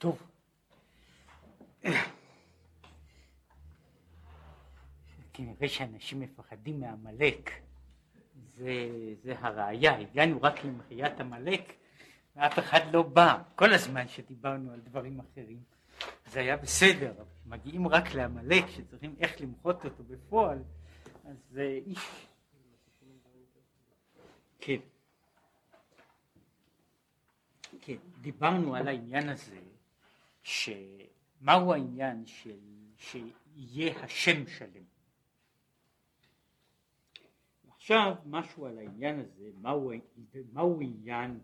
טוב. כנראה שאנשים מפחדים מהמלאק. זה הראיה, הגענו רק למחיית המלאק, ואף אחד לא בא. כל הזמן שדיברנו על דברים אחרים, זה היה בסדר. מגיעים רק להמלאק, שצריכים איך למחות אותו בפועל, אז איש... כן. כן, דיברנו על העניין הזה, שמהו העניין של שיהיה השם שלם. עכשיו משהו על העניין הזה, מהו עניין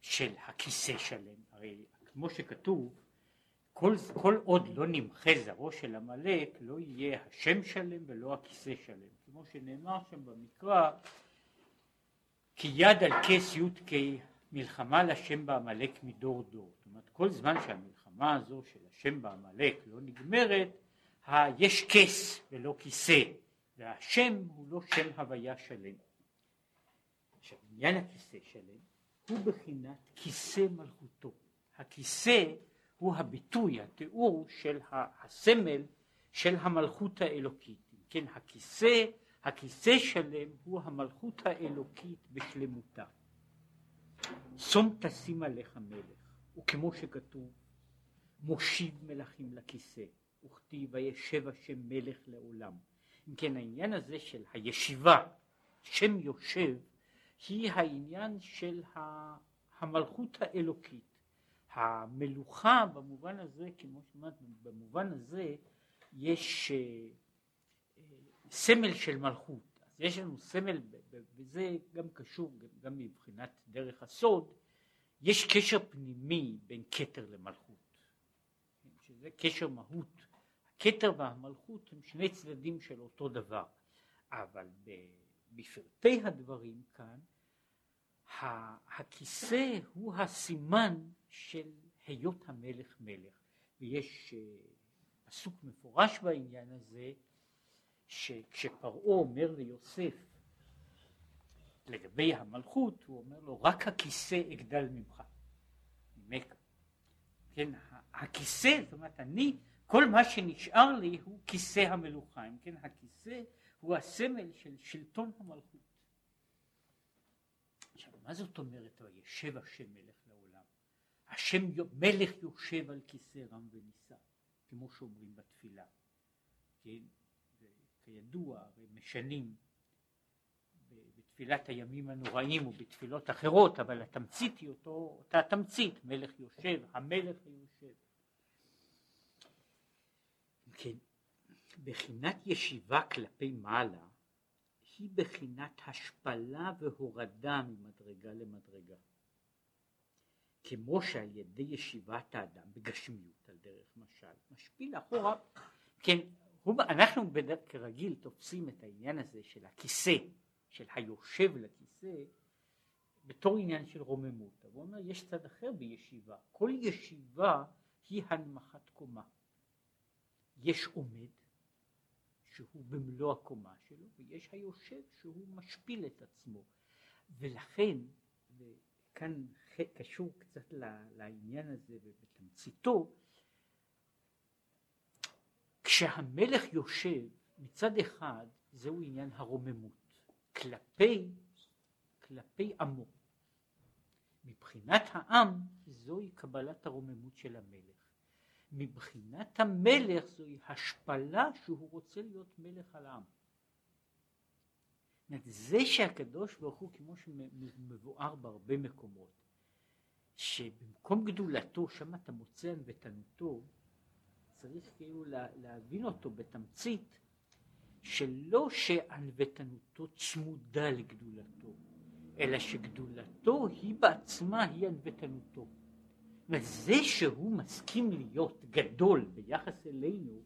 של הכיסא שלם. הרי כמו שכתוב, כל עוד לא נמחה זרעו של המלך, לא יהיה השם שלם ולא הכיסא שלם. כמו שנאמר שם במקרא, כי יד על כס י"ק, מלחמה לשם בעמלק מדור דור. זאת אומרת, כל זמן שהמלחמה הזו של השם בעמלק לא נגמרת, יש כס ולא כיסא, והשם הוא לא שם הוויה שלם. עכשיו, עניין הכיסא שלם הוא בחינת כיסא מלכותו. הכיסא הוא הביטוי, התיאור של הסמל של המלכות האלוקית. כן, הכיסא שלם הוא המלכות האלוקית בשלמותה. שום תשים עליך מלך, וכמו שכתוב, מושיב מלכים לכיסא, וכתיב וישב השם מלך לעולם. אם כן, העניין הזה של הישיבה, שם יושב, היא העניין של המלכות האלוקית. המלוכה במובן הזה, כמו שאמרת, במובן הזה יש סמל של מלכות. אז יש לנו סמל, וזה גם קשור, גם מבחינת דרך הסוד, יש קשר פנימי בין כתר למלכות, שזה קשר מהות. הכתר והמלכות הם שני צדדים של אותו דבר, אבל בפרטי הדברים כאן, הכיסא הוא הסימן של היות המלך מלך, ויש פסוק מפורש בעניין הזה, שכשפרעה אומר ליוסף לגבי המלכות, הוא אומר לו רק הכיסא אגדל ממך, ממך. כן, הכיסא, זאת אומרת, אני, כל מה שנשאר לי הוא כיסא המלוכה. כן, הכיסא הוא הסמל של שלטון המלכות. עכשיו, מה זאת אומרת ישב השם מלך לעולם? השם מלך יושב על כיסא רם ונישא, כמו שאומרים בתפילה. כן, כידוע, ומשנים בתפילת הימים הנוראים ובתפילות אחרות, אבל התמצית היא אותה תמצית, מלך יושב, המלך יושב. כן, בחינת ישיבה כלפי מעלה, היא בחינת השפלה והורדה ממדרגה למדרגה. כמו שעל ידי ישיבת האדם בגשמיות, על דרך משל, משפיל אחורה, כן, אנחנו כרגיל תופסים את העניין הזה של הכיסא, של היושב לכיסא, בתור עניין של רוממות. הוא אומר, יש צד אחר בישיבה. כל ישיבה היא הנמחת קומה. יש עומד שהוא במלוא הקומה שלו, ויש היושב שהוא משפיל את עצמו. ולכן, וכאן קשור קצת לעניין הזה ובתמציתו, כשהמלך יושב, מצד אחד זהו עניין הרוממות כלפי עמו. מבחינת העם זוהי קבלת הרוממות של המלך. מבחינת המלך זוהי השפלה שהוא רוצה להיות מלך על העם. זה שהקדוש ברוך הוא, כמו שמבואר בהרבה מקומות, שבמקום גדולתו שם אתה מוצא ותנותו, צריך כאילו להבין אותו בתמצית, שלא שענוותנותו צמודה לגדולתו, אלא שגדולתו היא בעצמה היא ענוותנותו. וזה שהוא מסכים להיות גדול ביחס אלינו,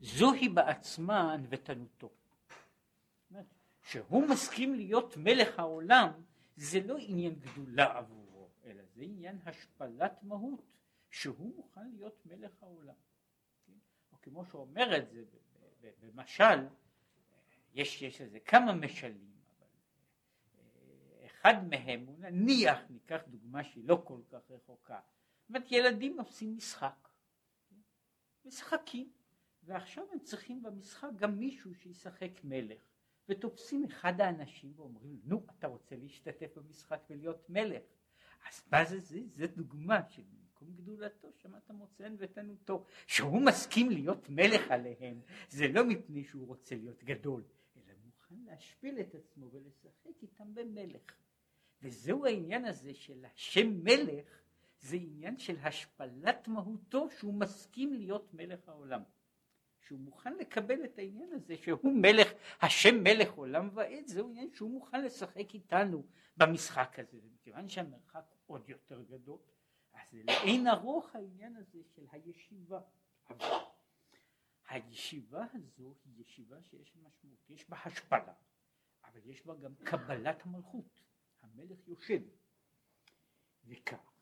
זוהי בעצמה ענוותנותו. שהוא מסכים להיות מלך העולם, זה לא עניין גדולה עבורו, אלא זה עניין השפלת מהות, שהוא מוכן להיות מלך העולם. כמו שאומר את זה במשל, יש לזה כמה משלים, אבל אחד מהם, נניח, ניקח דוגמה שהיא לא כל כך רחוקה, ילדים עושים משחק, משחקים, ועכשיו הם צריכים במשחק גם מישהו שישחק מלך, ותופסים אחד האנשים ואומרים, נו, אתה רוצה להשתתף במשחק ולהיות מלך, אז מה זה זה? זה דוגמה של במקום גדולתו, שמעת מוצאן ותנותו, שהוא מסכים להיות מלך עליהם, זה לא מפני שהוא רוצה להיות גדול, אלא מוכן להשפיל את עצמו ולשחק איתם במלך. וזהו העניין הזה של השם מלך, זה עניין של השפלת מהותו, שהוא מסכים להיות מלך העולם, שהוא מוכן לקבל את העניין הזה שהוא מלך, השם מלך עולם ועת, זהו עניין שהוא מוכן לשחק איתנו במשחק הזה. וכיוון שהמרחק עוד יותר גדול, אז לאין ארוך העניין הזה של הישיבה. הישיבה הזו היא ישיבה שיש משמעות, יש בה השפלה, אבל יש בה גם קבלת המלכות, המלך יושב, וכך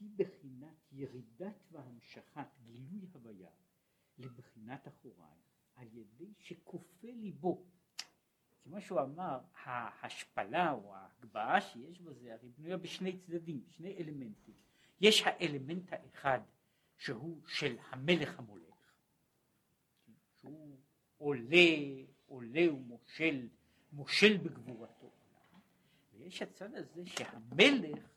היא בחינת ירידת והמשכת גילוי הוויה לבחינת אחוריים, על ידי שכופה ליבו. כי מה שהוא אמר, ההשפלה או ההגבהה שיש בזה, הרי בנויה בשני צדדים, שני אלמנטים. יש האלמנט האחד שהוא של המלך המולך, שהוא עולה ומושל, מושל בגבורתו. ויש הצד הזה שהמלך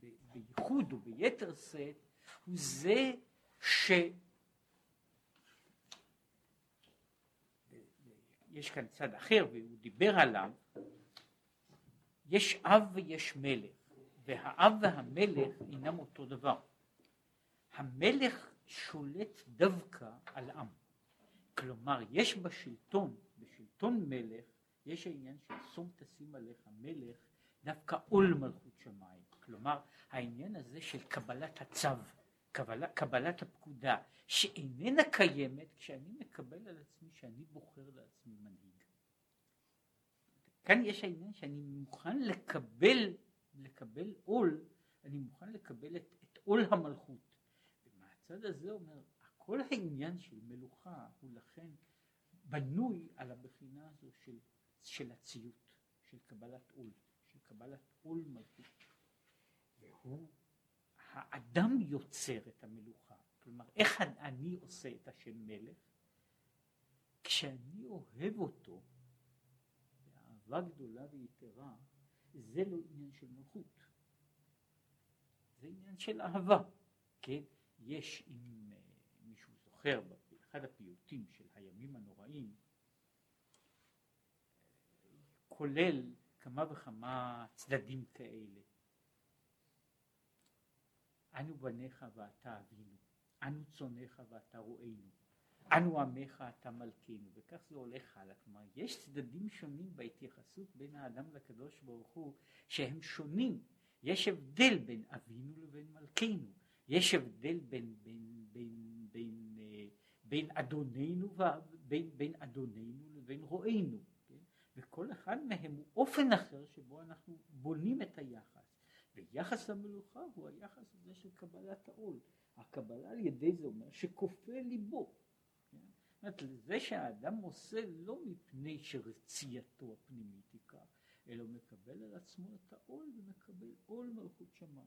בייחוד וביתר שאת הוא זה יש כאן צד אחר והוא דיבר עליו, יש אב ויש מלך, והאב והמלך אינם אותו דבר. המלך שולט דווקא על עם, כלומר יש בשלטון, בשלטון מלך, יש העניין של שום תשים עליך מלך, דווקא עול מלכות שמיים, כלומר העניין הזה של קבלת הצו, קבלת הפקודה, שאיננה קיימת כשאני מקבל על עצמי שאני בוחר לעצמי מנהיג. כאן יש העניין שאני מוכן לקבל עול, אני מוכן לקבל את עול המלכות. ומהצד הזה אומר, כל העניין של מלוכה הוא לכן בנוי על הבחינה הזו של הציות, של קבלת עול, של קבלת עול מלכות. והוא האדם יוצר את המלוכה, כלומר איך אני עושה את השם מלך? כשאני אוהב אותו, באהבה גדולה ויתרה, זה לא עניין של מלכות, זה עניין של אהבה, כן? יש, אם מישהו זוכר, באחד הפיוטים של הימים הנוראים, כולל כמה וכמה צדדים כאלה, אנו בניך ואתה אבינו, אנו צונך ואתה רואינו, אנו עמך אתה מלכינו, וכך זה הולך הלאה. כלומר, יש צדדים שונים בהתייחסות בין האדם לקדוש ברוך הוא, שהם שונים. יש הבדל בין אבינו לבין מלכינו, יש הבדל בין אדוננו ובין אדוננו לבין רואינו, כן? וכל אחד מהם הוא אופן אחר שבו אנחנו בונים את היחס. ויחס המלוכה הוא היחס הזה של קבלת העול. הקבלה על ידי זה אומר שכופה ליבו. זאת אומרת, זה שהאדם עושה לא מפני שרצייתו הפנימית היא כך, אלא מקבל על עצמו את העול ומקבל עול מלכות שמיים.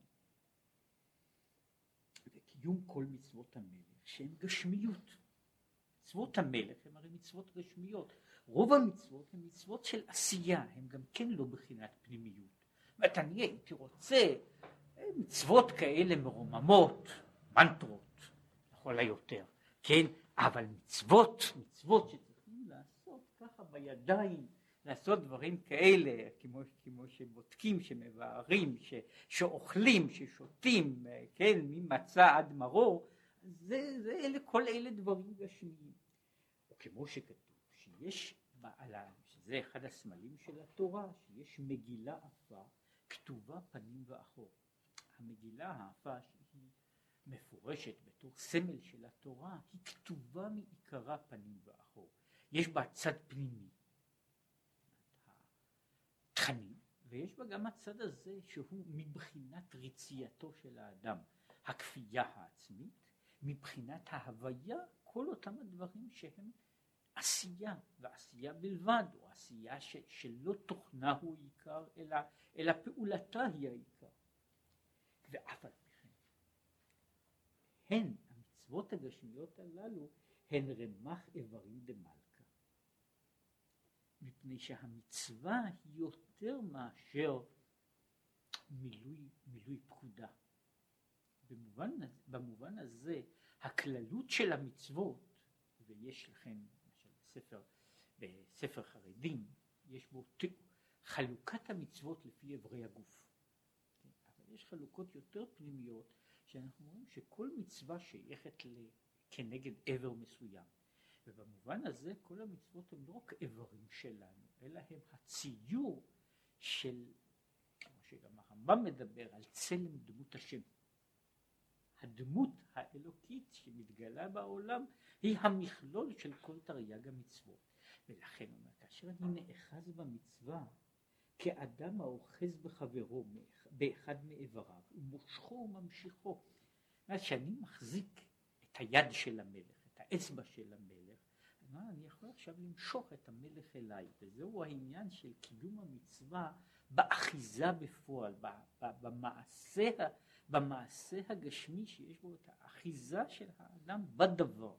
וקיום כל מצוות המלך שהן גשמיות. מצוות המלך הן הרי מצוות גשמיות. רוב המצוות הן מצוות של עשייה, הן גם כן לא בחינת פנימיות. זאת אומרת, אני הייתי רוצה מצוות כאלה מרוממות, מנטרות, לכל היותר, כן? אבל מצוות שצריכים לעשות ככה בידיים, לעשות דברים כאלה, כמו שבודקים, שמבארים, שאוכלים, ששותים, כן? ממצה עד מרור, זה כל אלה דברים גשמיים. וכמו שכתוב, שיש בעלה, שזה אחד הסמלים של התורה, שיש מגילה עפה, כתובה פנים ואחור. המגילה העפה שהיא מפורשת בתור סמל של התורה, היא כתובה מעיקרה פנים ואחור. יש בה צד פנימי, התכנים, ויש בה גם הצד הזה שהוא מבחינת רצייתו של האדם, הכפייה העצמית, מבחינת ההוויה, כל אותם הדברים שהם עשייה, ועשייה בלבד, או עשייה שלא תוכנה הוא עיקר, אלא פעולתה היא העיקר. ואף על פי כן, הן המצוות הגשמיות הללו הן רמח איברים דמלכה, מפני שהמצווה היא יותר מאשר מילוי פקודה. במובן הזה הכללות של המצוות, ויש לכם למשל בספר חרדים יש בו חלוקת המצוות לפי אברי הגוף, אבל יש חלוקות יותר פנימיות שאנחנו אומרים שכל מצווה שייכת כנגד עבר מסוים, ובמובן הזה כל המצוות הם לא רק איברים שלנו אלא הם הציור של, כמו שגם הרמב"ם מדבר על צלם דמות השם, הדמות האלוקית שמתגלה בעולם היא המכלול של כל תרי"ג המצוות. ולכן אומר, כאשר אני נאחז במצווה כאדם האוחז בחברו באחד מאיבריו ומושכו וממשיכו, כשאני מחזיק את היד של המלך, את האצבע של המלך, אני יכול עכשיו למשוך את המלך אליי, וזהו העניין של קידום המצווה באחיזה בפועל, במעשה הגשמי שיש בו את האחיזה של האדם בדבר.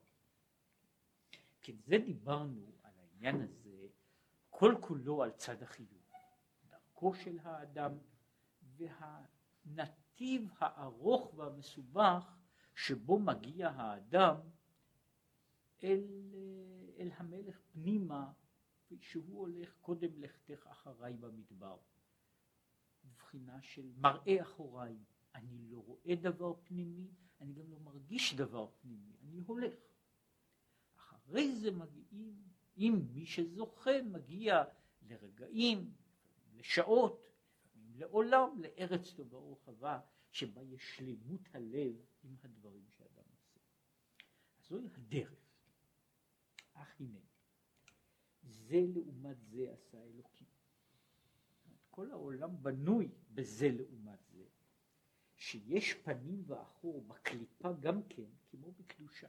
כי זה דיברנו על העניין הזה כל כולו על צד החיוב, דרכו של האדם והנתיב הארוך והמסובך שבו מגיע האדם אל המלך פנימה, שהוא הולך קודם לכתך אחריי במדבר, בבחינה של מראה אחוריי, אני לא רואה דבר פנימי, אני גם לא מרגיש דבר פנימי, אני הולך. אחרי זה מגיעים, אם מי שזוכה מגיע לרגעים, לשעות, לעולם, לארץ טובה ורחבה, שבה יש שלמות הלב עם הדברים שאדם עושה. אז זוהי הדרך. אך הנה, זה לעומת זה עשה אלוקים. כל העולם בנוי בזה לעומת זה, שיש פנים ואחור בקליפה גם כן, כמו בקדושה.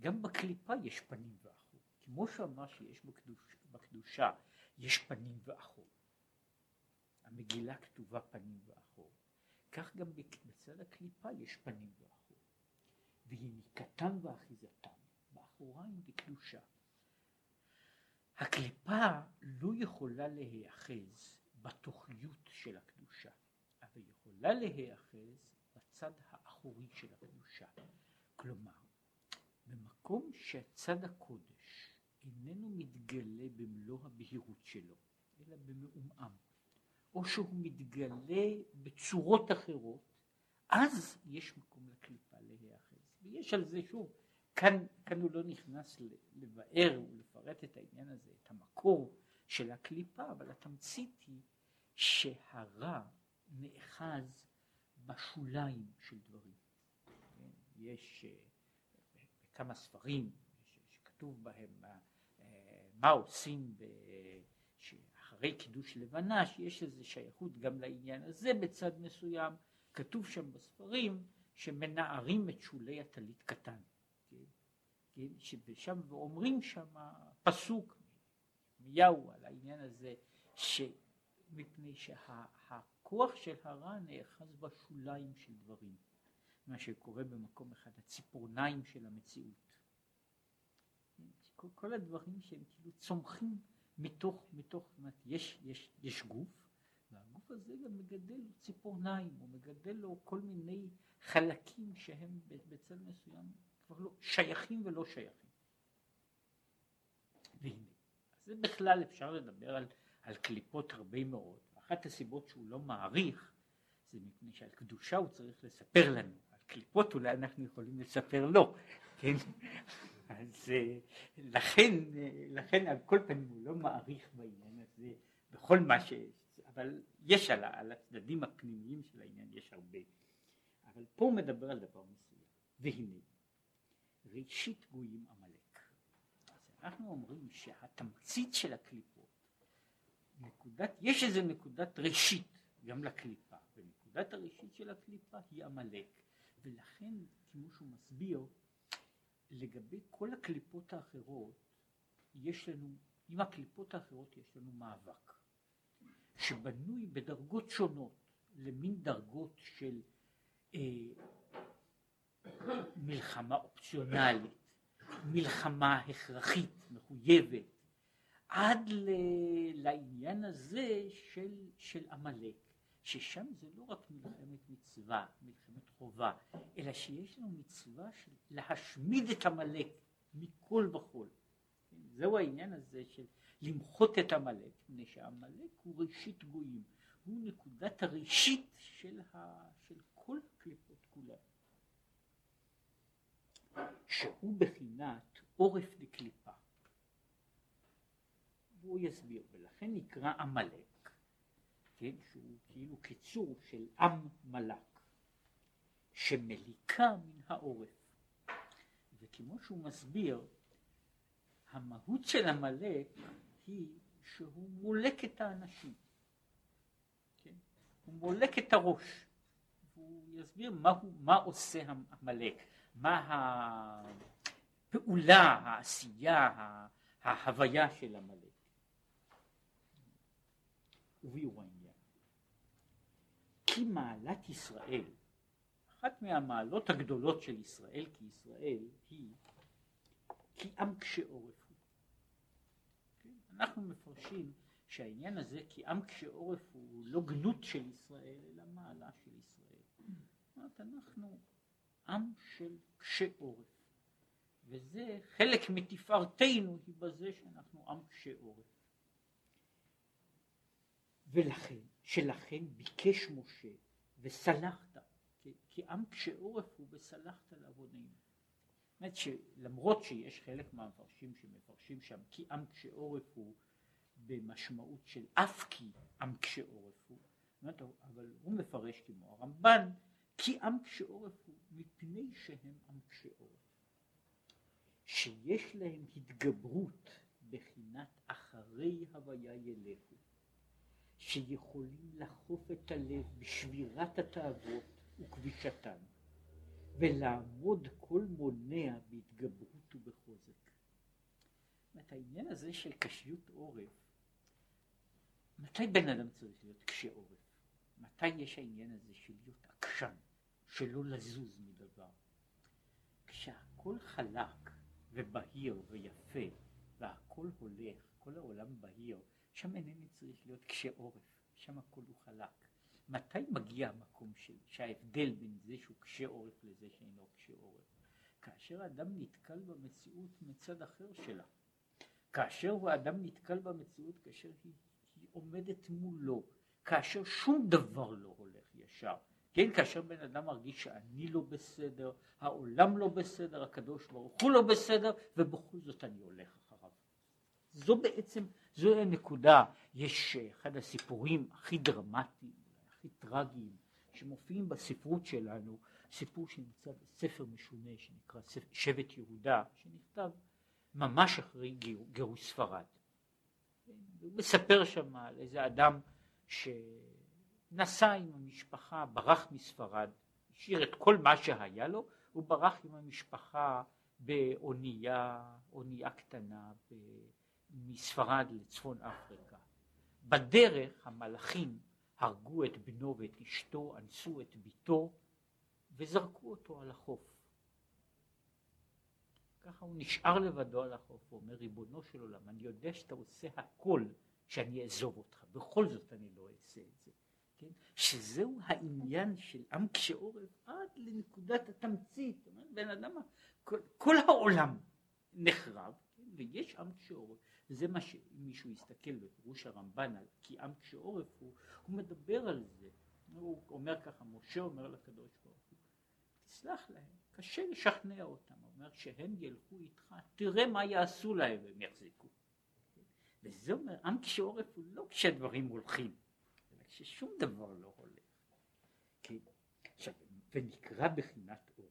גם בקליפה יש פנים ואחור, כמו שאמר שיש בקדושה יש פנים ואחור. המגילה כתובה פנים ואחור. כך גם בצד הקליפה יש פנים ואחור. והיניקתם ואחיזתם, באחוריים בקדושה. הקליפה לא יכולה להיאחז בתוכיות של הקדושה, אבל יכולה להיאחז בצד האחורי של הקדושה. כלומר, במקום שהצד הקודש איננו מתגלה במלוא הבהירות שלו, אלא במעומעם, או שהוא מתגלה בצורות אחרות, אז יש מקום לקליפה להיאחז. ויש על זה שוב, כאן הוא לא נכנס לבאר ולפרט את העניין הזה, את המקור של הקליפה, אבל התמצית היא שהרע נאחז בשוליים של דברים. יש כמה ספרים שכתוב בהם מה עושים אחרי קידוש לבנה, שיש איזו שייכות גם לעניין הזה בצד מסוים. כתוב שם בספרים שמנערים את שולי הטלית קטן, שם ואומרים שם פסוק מיהו על העניין הזה, שמפני שהכוח של הרע נאחז בשוליים של דברים, מה שקורה במקום אחד, הציפורניים של המציאות, כל הדברים שהם כאילו צומחים מתוך יש גוף, והגוף הזה גם מגדל לו ציפורניים, הוא מגדל לו כל מיני חלקים שהם בצל מסוים כבר לא שייכים ולא שייכים. והנה, זה בכלל אפשר לדבר על קליפות הרבה מאוד. אחת הסיבות שהוא לא מעריך, זה מפני שעל קדושה הוא צריך לספר לנו. על קליפות אולי אנחנו יכולים לספר לו. כן? אז לכן על כל פנים הוא לא מעריך בעניין הזה, בכל מה ש... אבל יש על הצדדים הפנימיים של העניין, יש הרבה. אבל פה הוא מדבר על דבר מסוים. והנה, ראשית גויים עמלק. אז אנחנו אומרים שהתמצית של הקליפות, יש איזה נקודת ראשית גם לקליפה, ונקודת הראשית של הקליפה היא עמלק, ולכן כמו שהוא מסביר, לגבי כל הקליפות האחרות יש לנו, עם הקליפות האחרות יש לנו מאבק שבנוי בדרגות שונות למין דרגות של מלחמה אופציונלית, מלחמה הכרחית, מחויבת, עד לעניין הזה של עמלק, ששם זה לא רק מלחמת מצווה, מלחמת חובה, אלא שיש לנו מצווה של להשמיד את עמלק מכל וכל. זהו העניין הזה של למחות את עמלק, מפני שהעמלק הוא ראשית גויים, הוא נקודת הראשית של כל הקליפות כולה, שהוא בחינת עורף לקליפה. הוא יסביר, ולכן נקרא עמלק, כן, שהוא כאילו קיצור של עם מלאק, שמליקה מן העורף. וכמו שהוא מסביר, המהות של עמלק היא שהוא מולק את האנשים, כן? הוא מולק את הראש. הוא יסביר מה עושה עמלק, מה הפעולה, העשייה, ההוויה של עמלק. וביאור העניין, כי מעלת ישראל, אחת מהמעלות הגדולות של ישראל כישראל היא כי עם קשה עורף הוא. אנחנו מפרשים שהעניין הזה כי עם קשה עורף הוא לא גנות של ישראל אלא מעלה של ישראל. אנחנו עם של קשה עורף, וזה חלק מתפארתנו היא בזה שאנחנו עם קשה עורף. ולכן, שלכן ביקש משה וסלחת, כי עם קשה עורף הוא וסלחת לעבודינו. זאת אומרת שלמרות שיש חלק מהמפרשים שמפרשים שם כי עם קשה עורף הוא במשמעות של אף כי עם קשה עורף הוא, אבל הוא מפרש כמו הרמב"ן כי עם קשה עורף הוא מפני שהם עם קשה עורף, שיש להם התגברות בחינת אחרי הוויה ילכו, שיכולים לחוף את הלב בשבירת התאוות וכבישתן, ולעמוד כל מונע בהתגברות ובחוזק. את העניין הזה של קשיות עורף, מתי בן אדם צריך להיות קשה עורף? מתי יש העניין הזה של להיות עקשן, שלא לזוז מדבר? כשהכל חלק ובהיר ויפה, והכל הולך, כל העולם בהיר, שם איננו צריך להיות קשה עורף, שם הכל הוא חלק. מתי מגיע המקום שההבדל בין זה שהוא קשה עורף לזה שאינו קשה עורף? כאשר האדם נתקל במציאות מצד אחר שלה. כאשר האדם נתקל במציאות, כאשר היא עומדת מולו, כאשר שום דבר לא הולך ישר. כן, כאשר בן אדם מרגיש שאני לא בסדר, העולם לא בסדר, הקדוש ברוך הוא לא בסדר, ובכל זאת אני הולך אחריו. זו בעצם... זו הנקודה. יש אחד הסיפורים הכי דרמטיים, הכי טרגיים, שמופיעים בספרות שלנו, סיפור שנמצא בספר משונה שנקרא שבט יהודה, שנכתב ממש אחרי גירוש ספרד. הוא מספר שם על איזה אדם שנסע עם המשפחה, ברח מספרד, השאיר את כל מה שהיה לו, הוא ברח עם המשפחה באונייה קטנה, מספרד לצפון אפריקה. בדרך המלאכים הרגו את בנו ואת אשתו, אנסו את ביתו וזרקו אותו על החוף. ככה הוא נשאר לבדו על החוף. הוא אומר, ריבונו של עולם, אני יודע שאתה עושה הכל שאני אעזוב אותך, בכל זאת אני לא אעשה את זה. כן? שזהו העניין של עם קשה עורף עד לנקודת התמצית. בן אדם, כל העולם נחרב ויש עם קשה עורף. וזה מה שמישהו יסתכל בפירוש הרמב"ן על כי עם קשה עורף, הוא מדבר על זה. הוא אומר ככה, משה אומר לקדוש ברוך הוא, תסלח להם, קשה לשכנע אותם. הוא אומר, שהם ילכו איתך, תראה מה יעשו להם והם יחזיקו. וזה אומר, עם קשה עורף הוא לא כשהדברים הולכים, אלא כששום דבר לא הולך. כן. עכשיו, ונקרא בחינת עורף,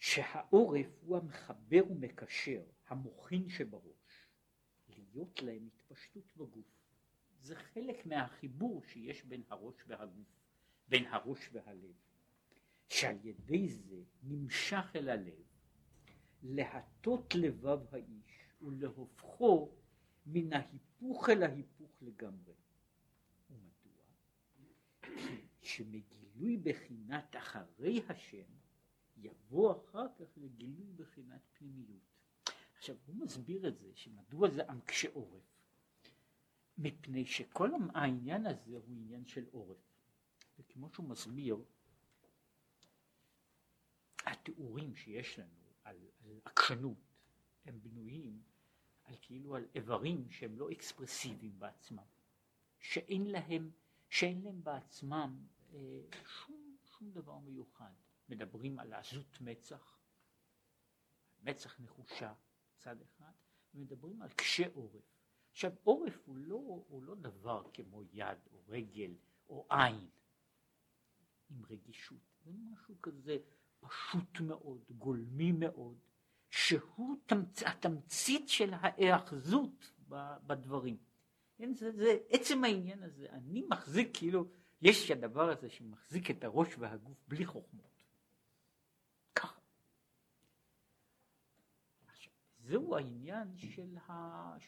שהעורף הוא המחבר ומקשר, המוכין שבראש, להיות להם התפשטות בגוף. זה חלק מהחיבור שיש בין הראש והגוף, בין הראש והלב, שעל ידי זה נמשך אל הלב, להטות לבב האיש ולהופכו מן ההיפוך אל ההיפוך לגמרי. ומדוע? שמגילוי בחינת אחרי השם יבוא אחר כך לגילוי בחינת פנימיות. עכשיו הוא מסביר את זה, שמדוע זה עמקש עורף, מפני שכל העניין הזה הוא עניין של עורף. וכמו שהוא מסביר, התיאורים שיש לנו על עקשנות הם בנויים על כאילו על איברים שהם לא אקספרסיביים בעצמם, שאין להם בעצמם שום דבר מיוחד. מדברים על עזות מצח, מצח נחושה צד אחד, ומדברים על קשה עורף. עכשיו עורף הוא לא דבר כמו יד או רגל או עין עם רגישות, זה משהו כזה פשוט מאוד, גולמי מאוד, שהוא התמצית של ההאחזות בדברים. זה עצם העניין הזה, אני מחזיק, כאילו יש הדבר הזה שמחזיק את הראש והגוף בלי חוכמות. ככה. עכשיו, זהו העניין של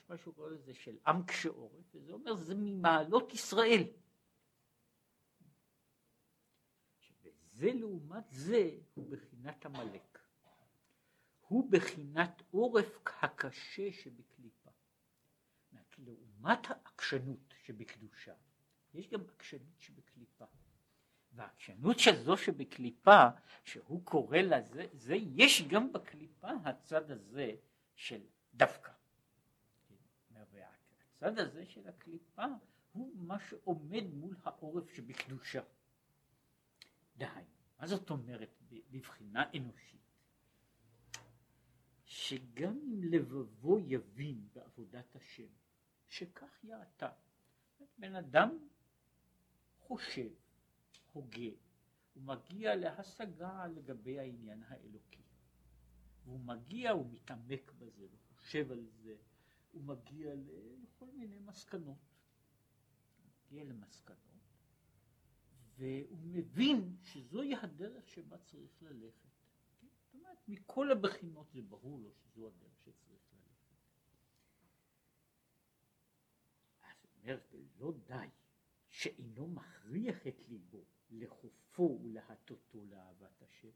משהו קורא לזה של עם קשה עורף, וזה אומר זה ממעלות ישראל. זה לעומת זה הוא בחינת המלך. הוא בחינת עורף הקשה שבקליפה. לעומת העקשנות שבקדושה, יש גם עקשנות שבקליפה. והעקשנות שזו שבקליפה, שהוא קורא לזה, זה יש גם בקליפה הצד הזה של דווקא. הצד הזה של הקליפה הוא מה שעומד מול העורף שבקדושה. דהי, מה זאת אומרת בבחינה אנושית? שגם אם לבבו יבין בעבודת השם, שכך יעתה. בן אדם חושב, הוגה, הוא מגיע להשגה לגבי העניין האלוקי. והוא מגיע, הוא מתעמק בזה, הוא חושב על זה, הוא מגיע לכל מיני מסקנות. הוא מגיע למסקנות. והוא מבין שזוהי הדרך שבה צריך ללכת. זאת אומרת, מכל הבחינות זה ברור לו שזו הדרך שצריך ללכת. אז זאת אומרת, לא די שאינו מכריח את ליבו לחופו ולהטותו לאהבת השם,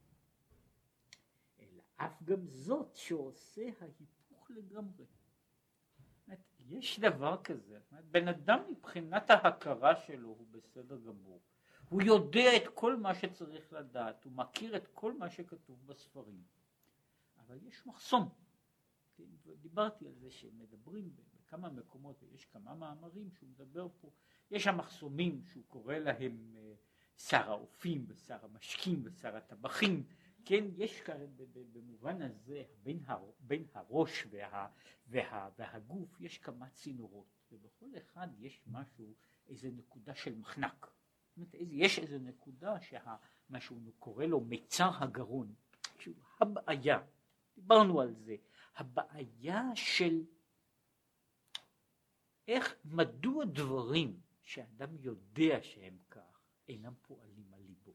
אלא אף גם זאת שעושה ההיפוך לגמרי. זאת אומרת, יש דבר כזה, בן אדם מבחינת ההכרה שלו הוא בסדר גמור. הוא יודע את כל מה שצריך לדעת, הוא מכיר את כל מה שכתוב בספרים, אבל יש מחסום. דיברתי על זה שמדברים בכמה מקומות, ויש כמה מאמרים שהוא מדבר פה, יש המחסומים שהוא קורא להם שר האופים ושר המשקים ושר הטבחים, כן, יש כאן במובן הזה בין הראש והגוף יש כמה צינורות, ובכל אחד יש משהו, איזה נקודה של מחנק. יש איזו נקודה שמה שהוא קורא לו מצר הגרון, שהוא הבעיה, דיברנו על זה, הבעיה של איך, מדוע דברים שאדם יודע שהם כך אינם פועלים על ליבו,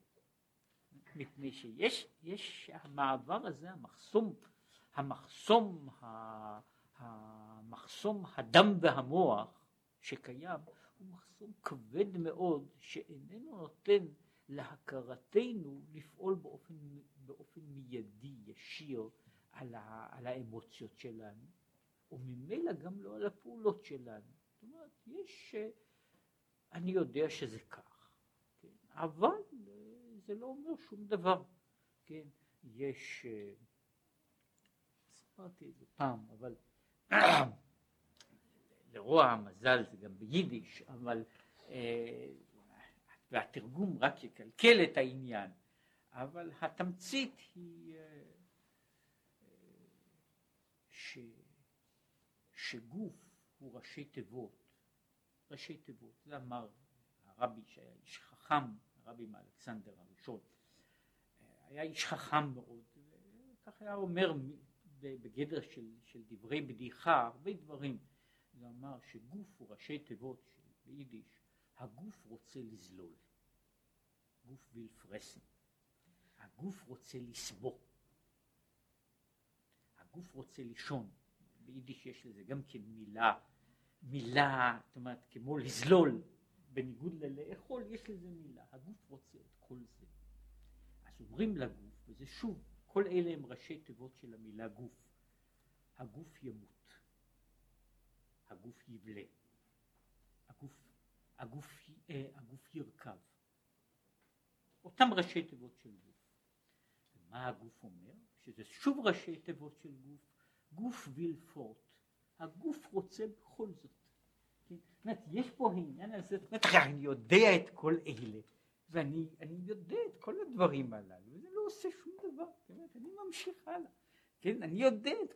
מפני שיש המעבר הזה, המחסום הדם והמוח שקיים, הוא מחסום כבד מאוד שאיננו נותן להכרתנו לפעול באופן מיידי, ישיר, על האמוציות שלנו, וממילא גם לא על הפעולות שלנו. זאת אומרת, יש, אני יודע שזה כך, כן? אבל זה לא אומר שום דבר, כן? יש, ספרתי איזה פעם, אבל לרוע המזל זה גם ביידיש, אבל והתרגום רק יקלקל את העניין, אבל התמצית היא שגוף הוא ראשי תיבות. ראשי תיבות, זה אמר הרבי שהיה איש חכם, הרבי מאלכסנדר הראשון, היה איש חכם מאוד, וכך היה אומר בגדר של דברי בדיחה הרבה דברים. זה אמר שגוף הוא ראשי תיבות של ביידיש, הגוף רוצה לזלול, גוף ויל פרסן, הגוף רוצה לסבור, הגוף רוצה לישון. ביידיש יש לזה גם כן מילה, זאת אומרת כמו לזלול בניגוד ללאכול, יש לזה מילה, הגוף רוצה את כל זה. אז אומרים לגוף, וזה שוב, כל אלה הם ראשי תיבות של המילה גוף. הגוף ימות, הגוף יבלה, הגוף ירכב. אותם ראשי תיבות של גוף. מה הגוף אומר? שזה שוב ראשי תיבות של גוף, גוף וילפורט. הגוף רוצה בכל זאת. יש פה העניין הזה, אני יודע את כל אלה, ואני יודע את כל הדברים הללו, וזה לא עושה שום דבר, אני ממשיך הלאה. אני יודע את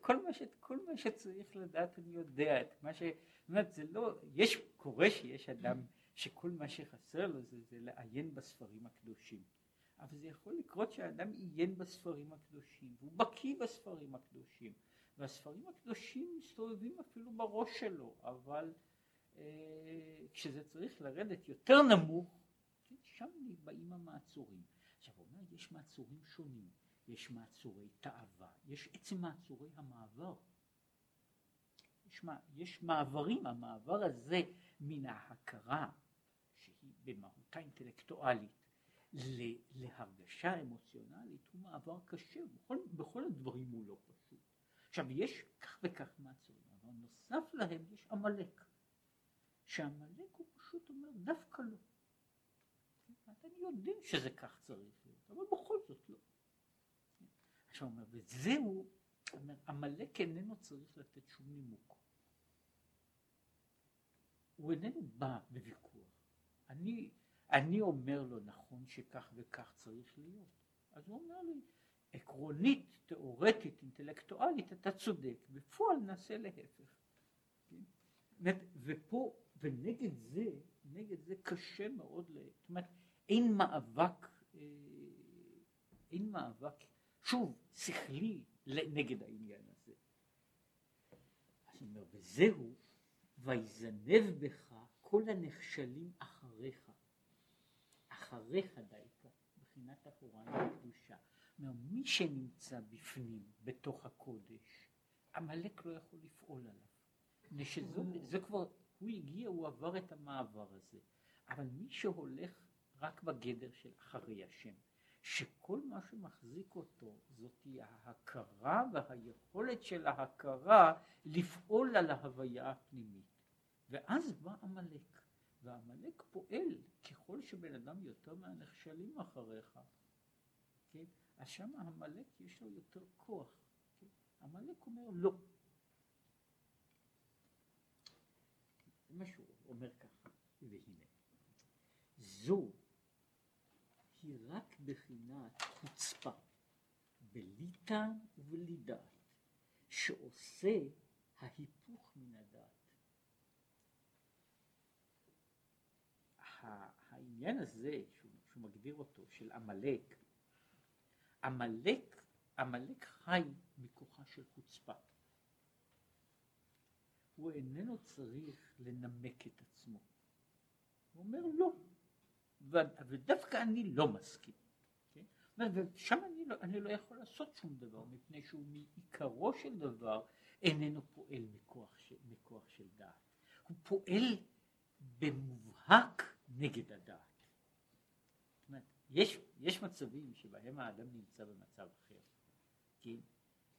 כל מה שצריך לדעת, אני יודע את מה ש... זה לא... יש, קורה שיש אדם שכל מה שחסר לו זה לעיין בספרים הקדושים. אבל זה יכול לקרות שהאדם עיין בספרים הקדושים, והוא בקיא בספרים הקדושים, והספרים הקדושים מסתובבים אפילו בראש שלו, אבל כשזה צריך לרדת יותר נמוך, שם באים המעצורים. עכשיו הוא אומר, יש מעצורים שונים, יש מעצורי תאווה, יש עצם מעצורי המעבר. יש מעברים, המעבר הזה מן ההכרה, שהיא במהותה אינטלקטואלית, להרגשה אמוציונלית, הוא מעבר קשה, בכל הדברים הוא לא פשוט. עכשיו יש כך וכך מעצורים, אבל נוסף להם יש עמלק. שהמלאק הוא פשוט אומר דווקא לא. אני יודע שזה כך צריך להיות, אבל בכל זאת לא. עכשיו הוא אומר, וזהו, המלאק איננו צריך לתת שום נימוק. הוא איננו בא בוויכוח. אני אומר לו נכון שכך וכך צריך להיות. אז הוא אומר לי, עקרונית, תיאורטית, אינטלקטואלית, אתה צודק, בפועל נעשה להפך. ופה, ונגד זה, קשה מאוד, זאת אומרת, אין מאבק, שוב, שכלי נגד העניין הזה. אז הוא אומר, וזהו, ויזנב בך כל הנכשלים אחריך, דייקה, בחינת אחוריים הקדושה. זאת אומרת, מי שנמצא בפנים, בתוך הקודש, המלאק לא יכול לפעול עליו. זה כבר, הוא הגיע, הוא עבר את המעבר הזה, אבל מי שהולך רק בגדר של אחרי השם, שכל מה שמחזיק אותו זאת ההכרה והיכולת של ההכרה לפעול על ההוויה הפנימית, ואז בא המלאק, והמלאק פועל ככל שבן אדם יותר מהנכשלים אחריך, כן? אז שמה המלאק יש לו יותר כוח, כן? המלאק אומר לא. מה שהוא אומר ככה, והנה, זו היא רק בחינת חוצפה, בלי טעם ובלי דעת, שעושה ההיפוך מן הדעת. העניין הזה, שהוא מגדיר אותו, של עמלק, חי מכוחה של חוצפה. הוא איננו צריך לנמק את עצמו. הוא אומר לא, ודווקא אני לא מסכים. ושם אני לא יכול לעשות שום דבר, מפני שהוא מעיקרו של דבר איננו פועל מכוח של דעת. הוא פועל במובהק נגד הדעת. זאת אומרת, יש מצבים שבהם האדם נמצא במצב אחר, כן?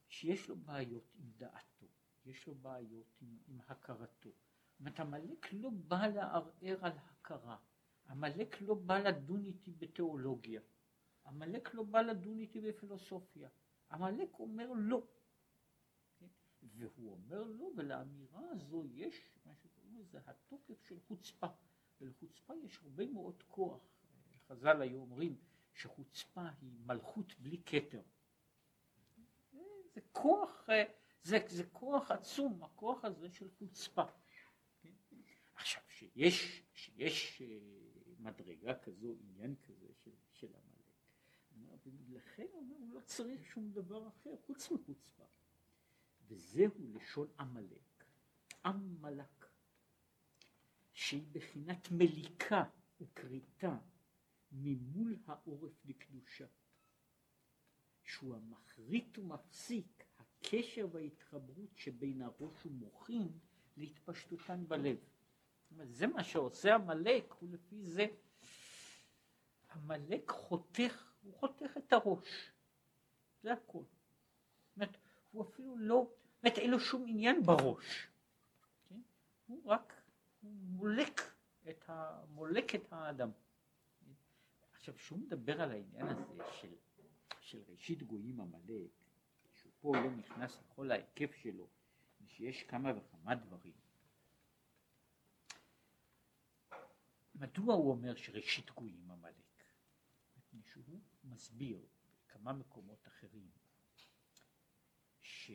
שיש לו בעיות עם דעתו. יש לו בעיות עם הכרתו. זאת אומרת, המלאק לא בא לערער על הכרה. המלאק לא בא לדון איתי בתיאולוגיה. המלאק לא בא לדון איתי בפילוסופיה. המלאק אומר לא. והוא אומר לא, ולאמירה הזו יש, מה שקוראים לזה, התוקף של חוצפה. ולחוצפה יש הרבה מאוד כוח. חז"ל היו אומרים שחוצפה היא מלכות בלי כתר. זה כוח... זה כוח עצום, הכוח הזה של חוצפה. כן? עכשיו, שיש מדרגה כזו, עניין כזה של המלאק, ולכן הוא לא צריך שום דבר אחר, חוץ מחוצפה. וזהו לשון המלאק, עם מלאק, שהיא בחינת מליקה וקריטה ממול העורף לקדושה, שהוא המחריט ומפסיק, הקשר וההתחברות שבין הראש ומוחין להתפשטותן בלב. זה מה שעושה המלאק, הוא לפי זה. המלאק חותך, הוא חותך את הראש. זה הכל. באמת, הוא אפילו לא, באמת אין לו שום עניין בראש. כן? הוא רק, הוא מולק את האדם. עכשיו, שהוא מדבר על העניין הזה של ראשית גויים המלאק, שהוא פה לא נכנס לכל ההיקף שלו, שיש כמה וכמה דברים. מדוע הוא אומר שראשית גויים המלאק? שהוא מסביר בכמה מקומות אחרים שגם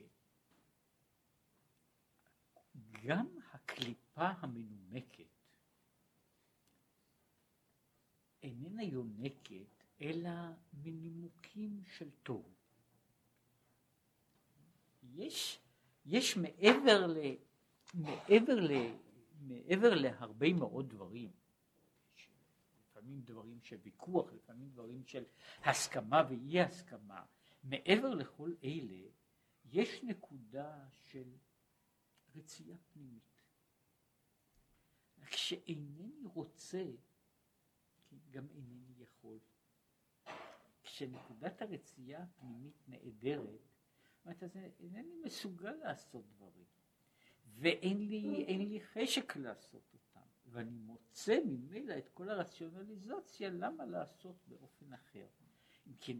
הקליפה המנומקת איננה יונקת אלא מנימוקים של טוב. יש מעבר להרבה מאוד דברים, לפעמים דברים של ויכוח, לפעמים דברים של הסכמה ואי הסכמה, מעבר לכל אלה יש נקודה של רצייה פנימית. כשאינני רוצה, גם אינני יכול. כשנקודת הרצייה הפנימית נעדרת, אז אינני מסוגל לעשות דברים, ואין לי חשק לעשות אותם, ואני מוצא ממילא את כל הרציונליזציה למה לעשות באופן אחר. אם כן,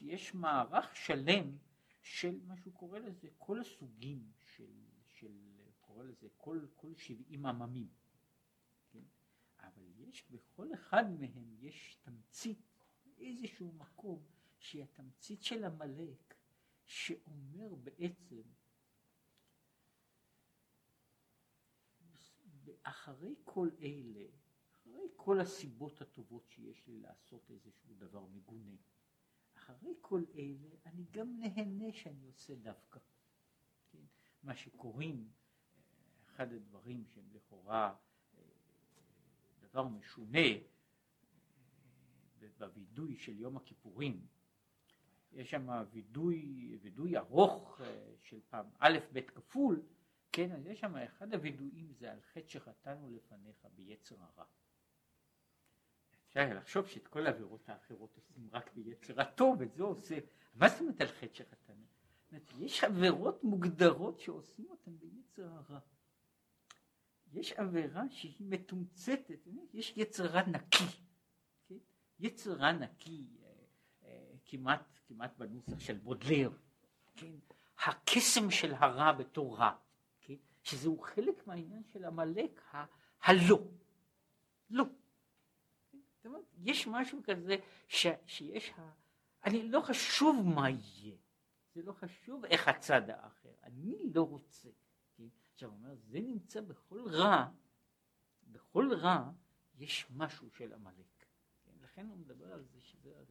יש מערך שלם של מה שהוא קורא לזה כל הסוגים של קורא לזה כל 70 עממים, כן? אבל יש בכל אחד מהם יש תמצית, איזשהו מקום שהיא התמצית של המלאק, שאומר בעצם אחרי כל אלה, אחרי כל הסיבות הטובות שיש לי לעשות איזשהו דבר מגונה, אחרי כל אלה אני גם נהנה שאני עושה דווקא, כן? מה שקוראים, אחד הדברים שהם לכאורה דבר משונה, בבידוי של יום הכיפורים יש שם וידוי ארוך של פעם א' ב' כפול, כן? אז יש שם אחד הוידויים זה על חטא שחטאנו לפניך ביצר הרע. אפשר לחשוב שאת כל העבירות האחרות עושים רק ביצר הטוב, וזה עושה, מה זאת אומרת על חטא שחטאנו? יש עבירות מוגדרות שעושים אותן ביצר הרע. יש עבירה שהיא מתומצתת, יש יצר רע נקי, כן? יצר רע נקי, כמעט בנוסח של בודלר, כן? הקסם של הרע בתור רע, כן? שזהו חלק מהעניין של המלאק, הלא. לא. כן? זאת אומרת, יש משהו כזה שיש, אני לא חשוב מה יהיה, זה לא חשוב איך הצד האחר, אני לא רוצה. כן? עכשיו הוא אומר, זה נמצא בכל רע יש משהו של המלאק. לכן הוא מדבר על זה שזה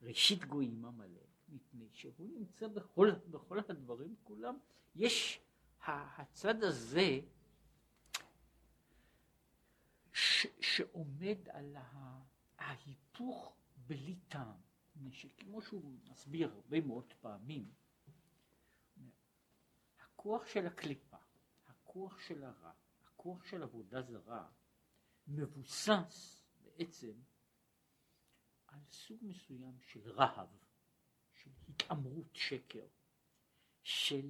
ראשית הגויים המלאק, מפני שהוא נמצא בכל הדברים כולם, יש הצד הזה שעומד על ההיפוך בלי טעם, כמו שהוא מסביר הרבה מאוד פעמים, הכוח של הקליפה, הכוח של הרע, הכוח של עבודה זרה, מבוסס בעצם על סוג מסוים של רהב, של התאמרות שקר, של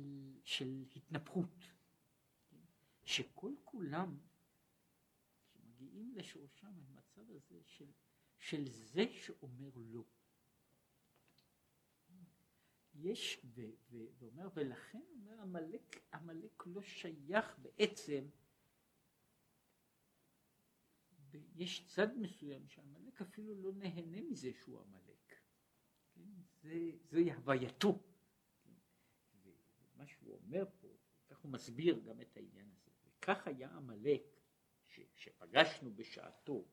התנפחות, כן? שכל כולם שמגיעים לשורשם במצב הזה של זה שאומר לא. יש ואומר, ולכן אומר המלאק לא שייך בעצם, יש צד מסוים שהמלאק אפילו לא נהנה מזה שהוא המלאק, כן? זוהי הווייתו, כן? ומה שהוא אומר פה, כך הוא מסביר גם את העניין הזה, וכך היה המלאק שפגשנו בשעתו,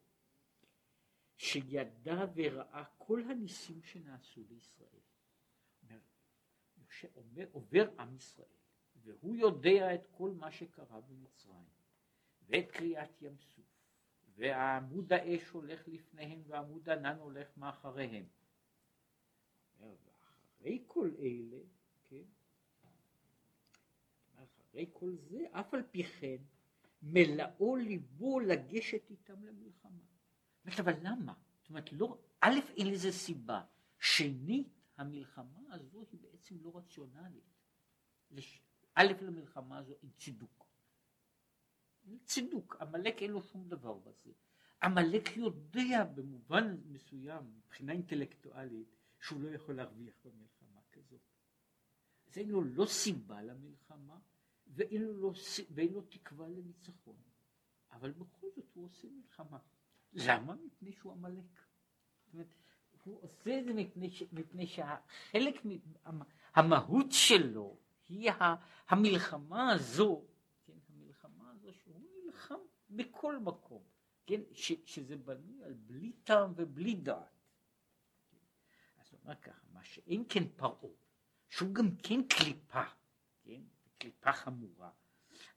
שידע וראה כל הניסים שנעשו לישראל. עובר עם ישראל והוא יודע את כל מה שקרה במצרים ואת קריאת ים סוף, והעמוד האש הולך לפניהם והעמוד ענן הולך מאחריהם. ואחרי כל אלה, כן? אחרי כל זה, אף על פי כן, מלאו ליבו לגשת איתם למלחמה. אבל למה? זאת אומרת, לא, א', אין לזה סיבה. שנית, המלחמה הזו היא בעצם לא רציונלית. א', למלחמה הזו אין צידוק. אין צידוק. המלך אין לו שום דבר בזה. המלך יודע במובן מסוים, מבחינה אינטלקטואלית, שהוא לא יכול להרוויח במלחמה כזאת. אז אין לו לא סיבה למלחמה, ואין לו תקווה לניצחון. אבל בכל זאת הוא עושה מלחמה. למה? מפני שהוא המלך. זאת אומרת, הוא עושה את זה מפני שהחלק, המהות שלו, היא המלחמה הזו, כן, המלחמה הזו שהוא נלחם בכל מקום, כן, שזה בנוי על בלי טעם ובלי דעת. אז הוא אומר ככה, מה שאין כן פרעה, שהוא גם כן קליפה, כן, קליפה חמורה,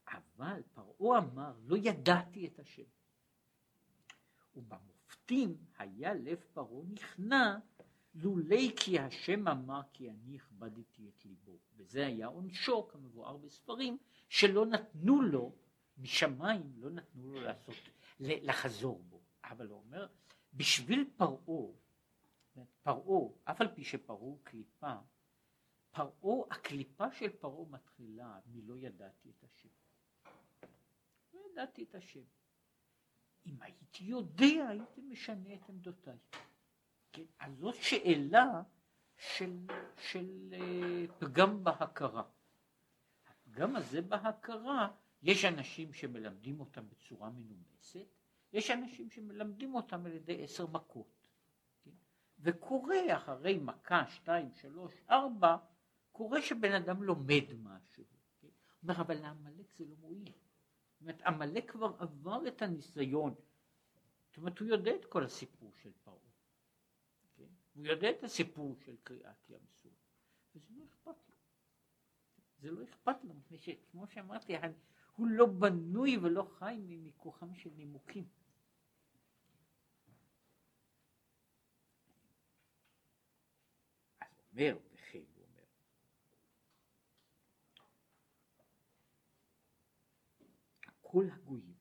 אבל פרעה אמר, לא ידעתי את השם. ובמופתים היה לב פרעה נכנע, לולי כי השם אמר כי אני הכבדתי את ליבו. וזה היה עונשו, כמבואר בספרים, שלא נתנו לו, משמיים לא נתנו לו לעשות, לחזור בו. אבל הוא אומר, בשביל פרעה, אף על פי שפרעה הוא קליפה, פרעה, הקליפה של פרעה מתחילה מלא ידעתי את השם. לא ידעתי את השם. אם הייתי יודע, הייתי משנה את עמדותיי. כן? אז זאת שאלה של פגם בהכרה. הפגם הזה בהכרה, יש אנשים שמלמדים אותם בצורה מנומסת, יש אנשים שמלמדים אותם על ידי 10 מכות. כן? וקורה אחרי מכה 2, 3, 4, קורה שבן אדם לומד משהו. כן? אומר, אבל לעמלק זה לא מועיל. זאת אומרת, עמלק כבר עבר את הניסיון. זאת אומרת, הוא יודע את כל הסיפור של פרעה. כן? הוא יודע את הסיפור של קריאת ים סוף. וזה לא אכפת לו. זה לא אכפת לו, מפני שכמו שאמרתי, הוא לא בנוי ולא חי מכוחם של נימוקים. אז אומר, וכן הוא אומר, כל הגויים,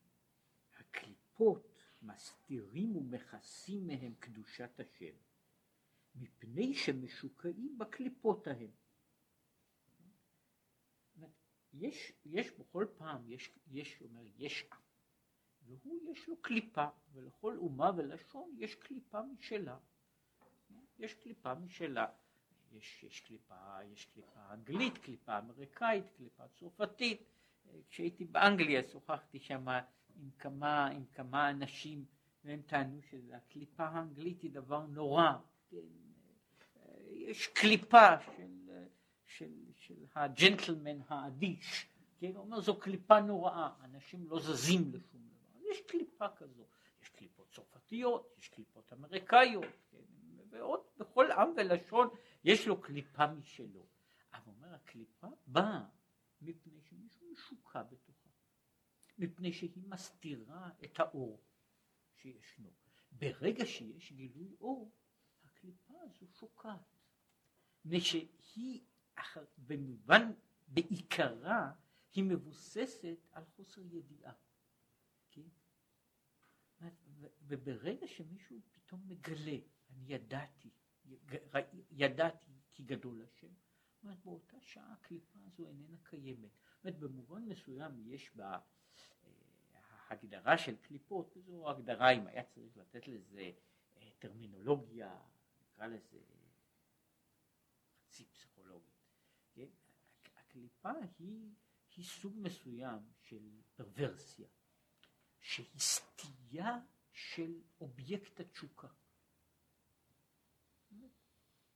הקליפות מסתירים ומכסים מהם קדושת השם, מפני שמשוקעים בקליפות ההם. יש בכל פעם, יש אומר, יש עם, והוא יש לו קליפה, ולכל אומה ולשון יש קליפה משלה. יש קליפה משלה. יש קליפה אנגלית, קליפה אמריקאית, קליפה צרפתית. כשהייתי באנגליה שוחחתי שם עם כמה אנשים, והם טענו שהקליפה האנגלית היא דבר נורא. יש קליפה של הג'נטלמן האדיש, כן, הוא אומר, זו קליפה נוראה, אנשים לא זזים לשום דבר. יש קליפה כזו, יש קליפות צרפתיות, יש קליפות אמריקאיות, כן, ועוד בכל עם ולשון יש לו קליפה משלו. אבל אומר, הקליפה באה מפני שמישהו משוקע בתוכה, מפני שהיא מסתירה את האור שישנו. ברגע שיש גילוי אור, הקליפה הזו שוקעת, מפני שהיא במובן, בעיקרה, היא מבוססת על חוסר ידיעה. כן? וברגע שמישהו פתאום מגלה, אני ידעתי כי גדול השם, באותה שעה הקליפה הזו איננה קיימת. במובן מסוים יש בה ההגדרה של קליפות, זו הגדרה, אם היה צריך לתת לזה טרמינולוגיה, נקרא לזה חצי פסיכולוגיה. כן? הקליפה היא סוג מסוים של פרוורסיה, שהיא סטייה של אובייקט התשוקה.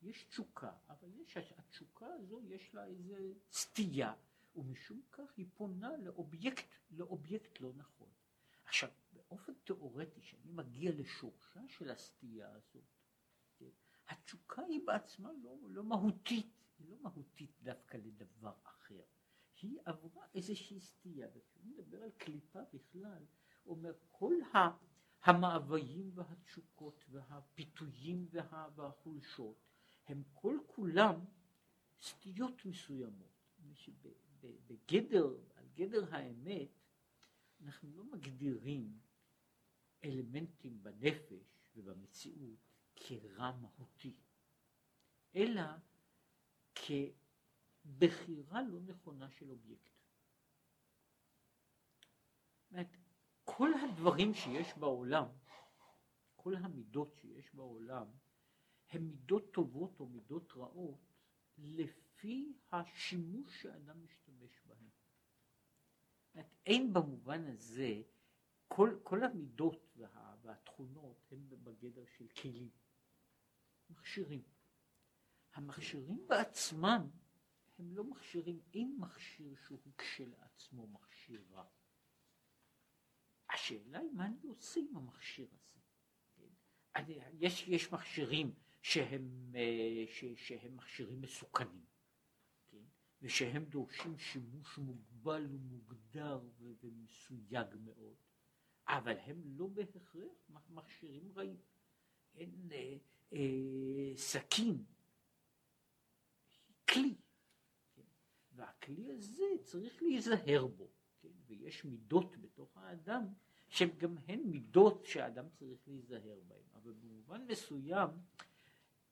יש תשוקה, אבל יש, התשוקה הזו יש לה איזו סטייה, ומשום כך היא פונה לאובייקט לא נכון. עכשיו, באופן תיאורטי, שאני מגיע לשורשה של הסטייה הזאת, כן? התשוקה היא בעצמה לא מהותית, היא לא מהותית דווקא לדבר אחר. היא עברה איזושהי סטייה, וכשאני מדבר על קליפה בכלל, אומר כל המאוויים והתשוקות והפיתויים והחולשות, הם כל כולם סטיות מסוימות. בגדר, על גדר האמת, אנחנו לא מגדירים אלמנטים בנפש ובמציאות כרע מהותי, אלא כבחירה לא נכונה של אובייקט. זאת אומרת, כל הדברים שיש בעולם, כל המידות שיש בעולם, הן מידות טובות או מידות רעות, לפי השימוש שאדם משתמש בהם. אין במובן הזה, כל המידות והתכונות הן בגדר של כלים, מכשירים. המכשירים בעצמם הם לא מכשירים, אין מכשיר שהוא כשלעצמו מכשיר רע. השאלה היא מה אני עושה עם המכשיר הזה. יש מכשירים שהם מכשירים מסוכנים, כן? ושהם דורשים שימוש מוגבל ומוגדר ומסויג מאוד, אבל הם לא בהכרח מכשירים רעים. אין, סכין, כלי, כן? והכלי הזה צריך להיזהר בו, כן? ויש מידות בתוך האדם שהן גם הן מידות שהאדם צריך להיזהר בהן, אבל במובן מסוים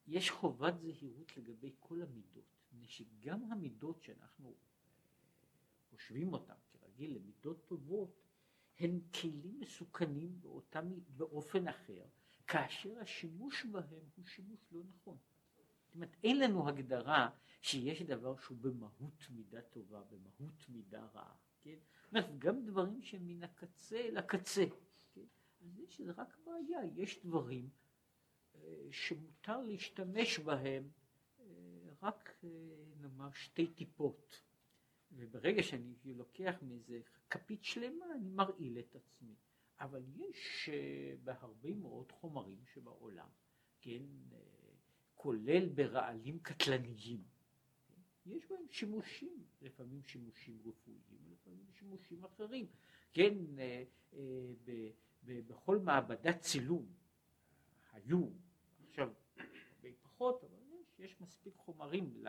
יש חובת זהירות לגבי כל המידות, שגם המידות שאנחנו חושבים אותן כרגיל למידות טובות, הן כלים מסוכנים באותם, באופן אחר, כאשר השימוש בהם הוא שימוש לא נכון. זאת אומרת, אין לנו הגדרה שיש דבר שהוא במהות מידה טובה, במהות מידה רעה, כן? זאת אומרת, גם דברים שמן הקצה אל הקצה, כן? אז יש רק בעיה, יש דברים שמותר להשתמש בהם רק נאמר שתי טיפות, וברגע שאני לוקח מזה כפית שלמה אני מרעיל את עצמי, אבל יש בהרבה מאוד חומרים שבעולם, כן, כולל ברעלים קטלניים, יש בהם שימושים, לפעמים שימושים רפואיים, לפעמים שימושים אחרים, כן, בכל מעבדת צילום היו, עכשיו הרבה פחות, אבל יש מספיק חומרים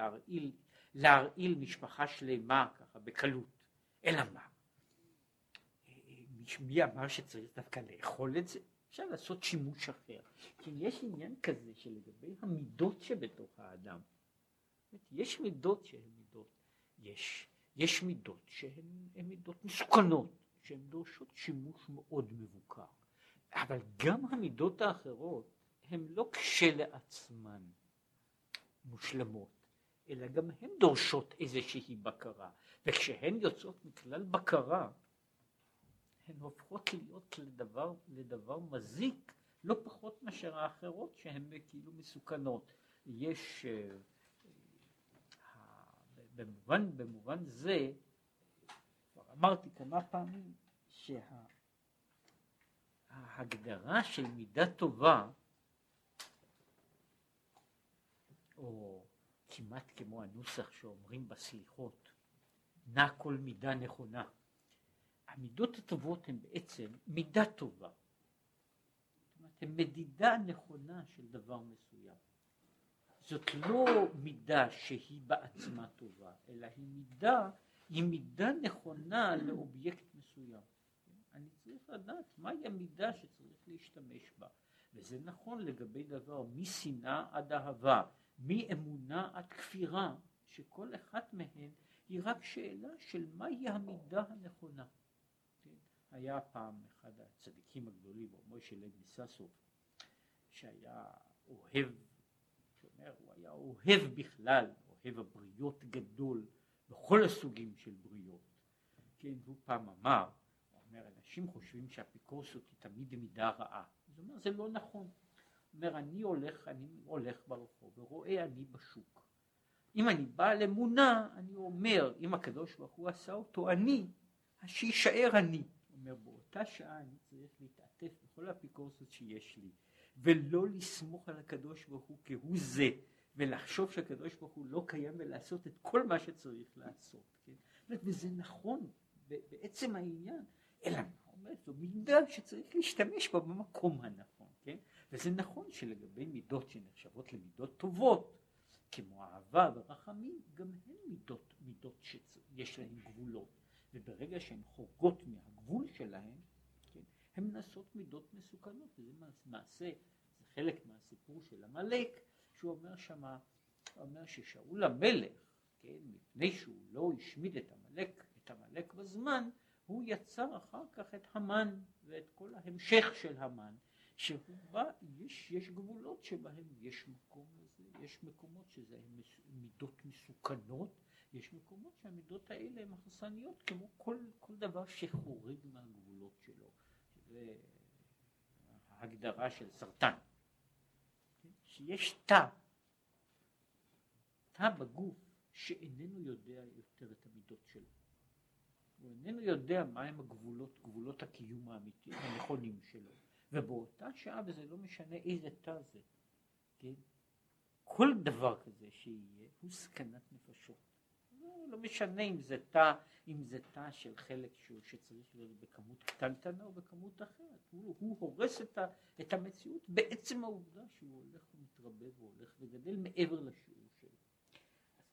להרעיל משפחה שלמה ככה בקלות. אלא מה? מי אמר שצריך דווקא לאכול את זה? אפשר לעשות שימוש אחר. כי יש עניין כזה שלגבי המידות שבתוך האדם, יש מידות שהן מידות, יש מידות שהן מידות מסוכנות, שהן דורשות שימוש מאוד מבוקר. אבל גם המידות האחרות הן לא כשלעצמן מושלמות, אלא גם הן דורשות איזושהי בקרה, וכשהן יוצאות מכלל בקרה, הן הופכות להיות לדבר מזיק, לא פחות מאשר האחרות שהן כאילו מסוכנות. יש, במובן זה, אמרתי כמה פעמים שההגדרה של מידה טובה, או כמעט כמו הנוסח שאומרים בסליחות, נע כל מידה נכונה. המידות הטובות הן בעצם מידה טובה. זאת אומרת, הן מדידה נכונה של דבר מסוים. זאת לא מידה שהיא בעצמה טובה, אלא היא מידה נכונה לאובייקט מסוים. אני צריך לדעת מהי המידה שצריך להשתמש בה. וזה נכון לגבי דבר משנאה עד אהבה, מאמונה עד כפירה, שכל אחת מהן היא רק שאלה של מהי המידה הנכונה. כן? היה פעם אחד הצדיקים הגדולים, משה לב מססוב, שהיה אוהב, שאומר, הוא היה אוהב בכלל, אוהב הבריות גדול, בכל הסוגים של בריות. כן, והוא פעם אמר, הוא אומר, אנשים חושבים שהאפיקורסות היא תמיד מידה רעה. זאת אומרת, זה לא נכון. אומר, אני הולך ברחוב ורואה אני בשוק. אם אני בא לאמונה, אני אומר, אם הקדוש ברוך הוא עשה אותו אני, שישאר אני. אומר, באותה שעה אני צריך להתעטף בכל האפיקורסות שיש לי, ולא לסמוך על הקדוש ברוך הוא כהוא זה, ולחשוב שהקדוש ברוך הוא לא קיים ולעשות את כל מה שצריך לעשות. כן? וזה נכון בעצם העניין. אלא, אומר, זו מידה שצריך להשתמש בה במקום הנכון. כן? וזה נכון שלגבי מידות שנחשבות למידות טובות, כמו אהבה ורחמים, גם הן מידות שיש להן גבולות. וברגע שהן חורגות מהגבול שלהן, כן, הן נעשות מידות מסוכנות, וזה מעשה, זה חלק מהסיפור של המלך, שהוא אומר שמה, אומר ששאול המלך, כן, מפני שהוא לא השמיד את המלך, בזמן, הוא יצר אחר כך את המן ואת כל ההמשך של המן, שהוא בא, יש גבולות שבהם יש מקום הזה, יש מקומות שזה מידות מסוכנות, יש מקומות שהמידות האלה הן מחסניות כמו כל דבר שחורג מהגבולות שלו, שזה ההגדרה של סרטן, שיש תא בגוף שאיננו יודע יותר את המידות שלו, הוא איננו יודע מהם הגבולות, גבולות הקיום האמיתי, הנכונים שלו, ובאותה שעה, וזה לא משנה איזה תא זה, כן? כל דבר כזה שיהיה הוא סכנת נפשות. לא משנה אם זה תא, של חלק שצריך להיות בכמות קטנטנה או בכמות אחרת. הוא הורס את המציאות בעצם העובדה שהוא הולך ומתרבה והולך וגדל מעבר לשיעור שלו. אז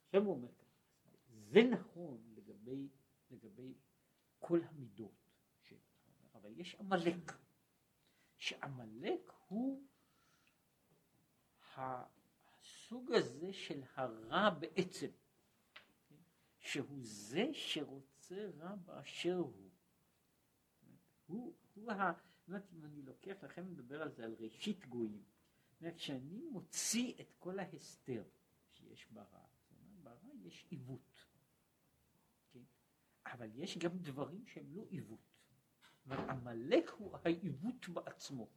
עכשיו הוא אומר כך, זה נכון לגבי כל המידות, אבל יש עמלק, שעמלק הוא הסוג הזה של הרע בעצם, שהוא זה שרוצה רע באשר הוא. אם אני לוקח לכם לדבר על זה, על ראשית גויים, כשאני מוציא את כל ההסתר שיש ברע, ברע יש עיוות, אבל יש גם דברים שהם לא עיוות. המלך הוא העיוות בעצמו.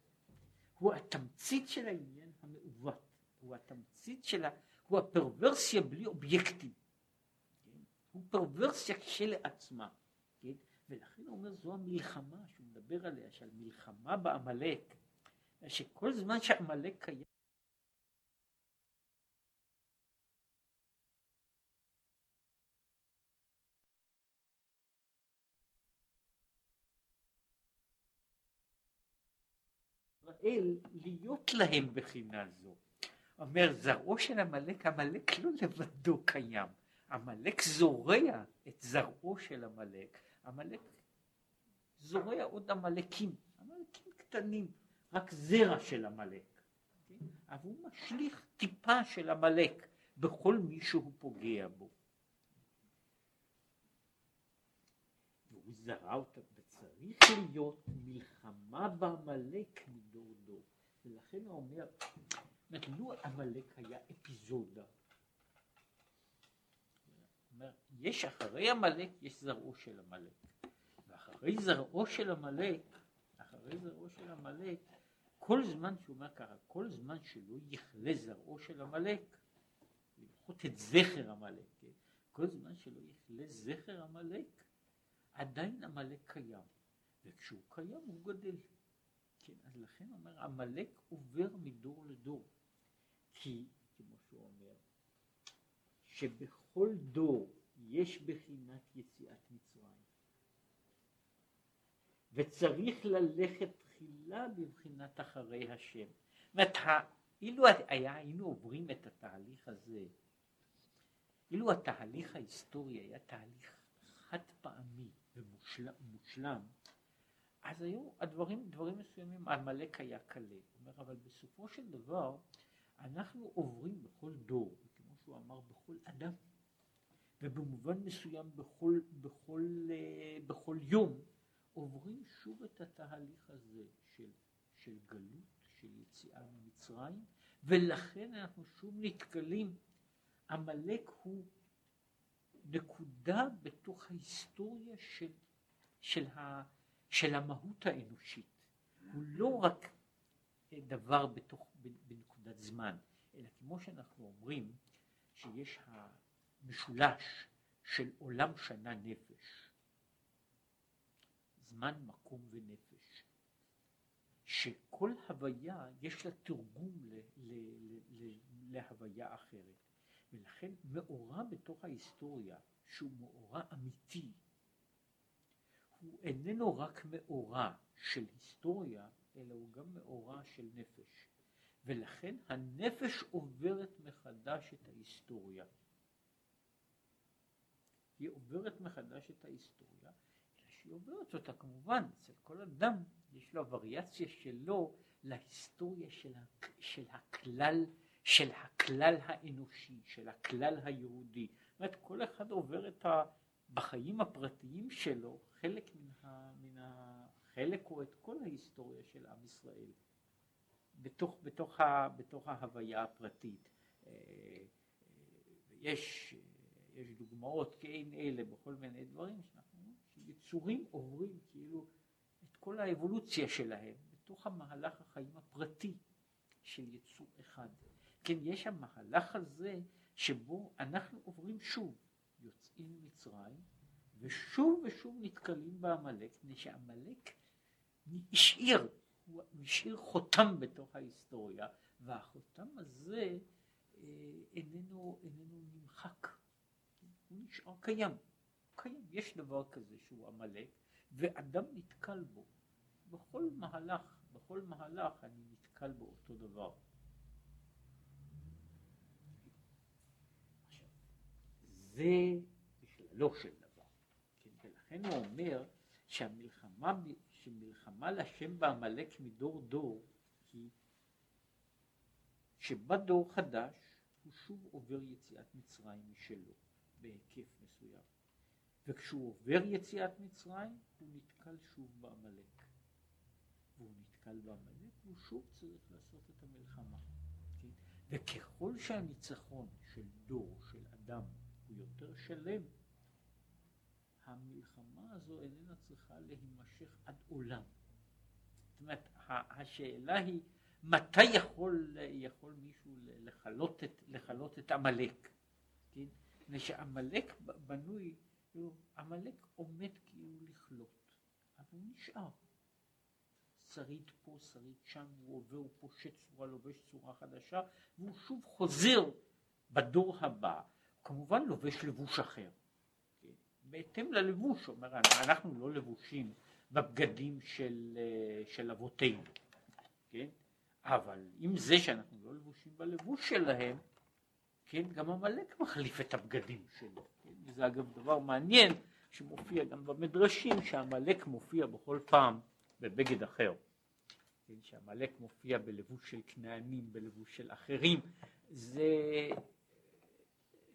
הוא התמצית של העניין המעוות. הוא התמצית של הוא הפרוורסיה בלי אובייקטים. כן? הוא פרוורסיה כשלעצמה. כן? ולכן הוא אומר זו המלחמה שהוא מדבר עליה, של מלחמה בעמלק. שכל זמן שהעמלק קיים אל להיות להם בחינה זו. אומר זרעו של המלך, המלך לא לבדו קיים, המלך זורע את זרעו של המלך, המלך זורע עוד המלכים, המלכים קטנים, רק זרע של המלך, כן? אבל הוא משליך טיפה של המלך בכל מי שהוא פוגע בו, והוא זרע אותם. צריך להיות מלחמה במלך מדור דור. ולכן הוא אומר, לו המלך היה אפיזודה. אומר, יש אחרי המלך, יש זרעו של המלך. ואחרי זרעו של המלך, כל זמן שהוא אומר ככה, כל זמן שלא יכלה זרעו של המלך, למחות את זכר המלך, כל זמן שלא יכלה זכר המלך, עדיין המלך קיים, וכשהוא קיים הוא גדל. כן, אז לכן אומר, המלך עובר מדור לדור, כי, כמו שהוא אומר, שבכל דור יש בחינת יציאת מצרים, וצריך ללכת תחילה בבחינת אחרי השם. זאת אומרת, אילו היינו עוברים את התהליך הזה, אילו התהליך ההיסטורי היה תהליך חד פעמי, ומושלם, אז היו דברים מסוימים, המלך היה קלה. אבל בסופו של דבר, אנחנו עוברים בכל דור, וכמו שהוא אמר, בכל אדם, ובמובן מסוים בכל יום, עוברים שוב את התהליך הזה של גלות, של יציאה ממצרים, ולכן אנחנו שוב נתקלים. המלך הוא נקודה בתוך ההיסטוריה של המהות האנושית. הוא לא רק דבר בנקודת זמן, אלא כמו שאנחנו אומרים שיש המשולש של עולם שנה נפש, זמן מקום ונפש, שכל הוויה יש לה תרגום להוויה אחרת, ולכן מאורע בתוך ההיסטוריה שהוא מאורע אמיתי, הוא איננו רק מאורע של היסטוריה, אלא הוא גם מאורע של נפש. ולכן הנפש עוברת מחדש את ההיסטוריה. היא עוברת מחדש את ההיסטוריה, אלא שהיא עוברת אותה כמובן, אצל כל אדם יש לו וריאציה שלו להיסטוריה של הכלל האנושי, של הכלל היהודי. זאת אומרת, כל אחד עובר את בחיים הפרטיים שלו, חלק חלק הוא את כל ההיסטוריה של עם ישראל, בתוך ההוויה הפרטית. יש דוגמאות כאין אלה בכל מיני דברים שיצורים עוברים כאילו את כל האבולוציה שלהם בתוך המהלך החיים הפרטי של יצור אחד. כן, יש המהלך הזה שבו אנחנו עוברים שוב, יוצאים ממצרים ושוב ושוב נתקלים בעמלק, כדי שעמלק השאיר חותם בתוך ההיסטוריה, והחותם הזה איננו נמחק, הוא נשאר קיים. יש דבר כזה שהוא עמלק, ואדם נתקל בו בכל מהלך. אני נתקל בו אותו דבר. זה בשללו של דבר, כן? ולכן הוא אומר שמלחמה לשם בעמלק מדור דור היא שבא דור חדש הוא שוב עובר יציאת מצרים משלו בהיקף מסוים, וכשהוא עובר יציאת מצרים הוא נתקל שוב בעמלק, הוא שוב צריך לעשות את המלחמה, כן? וככל שהניצחון של דור, של אדם, הוא יותר שלם, המלחמה הזו איננה צריכה להימשך עד עולם. זאת אומרת, השאלה היא מתי יכול מישהו לחלות את עמלק, כן? מפני שעמלק בנוי, עמלק עומד כאילו לחלות, אבל הוא נשאר. שריד פה, שריד שם, הוא עובר, הוא פושט צורה, לובש צורה חדשה, והוא שוב חוזר בדור הבא. כמובן לובש לבוש אחר, כן? בהתאם ללבוש, אומר, אנחנו לא לבושים בבגדים של אבותינו, כן? אבל עם זה שאנחנו לא לבושים בלבוש שלהם, כן, גם המלך מחליף את הבגדים שלו, כן? זה אגב דבר מעניין שמופיע גם במדרשים, שהמלך מופיע בכל פעם בבגד אחר, כן? שהמלך מופיע בלבוש של כנענים, בלבוש של אחרים, זה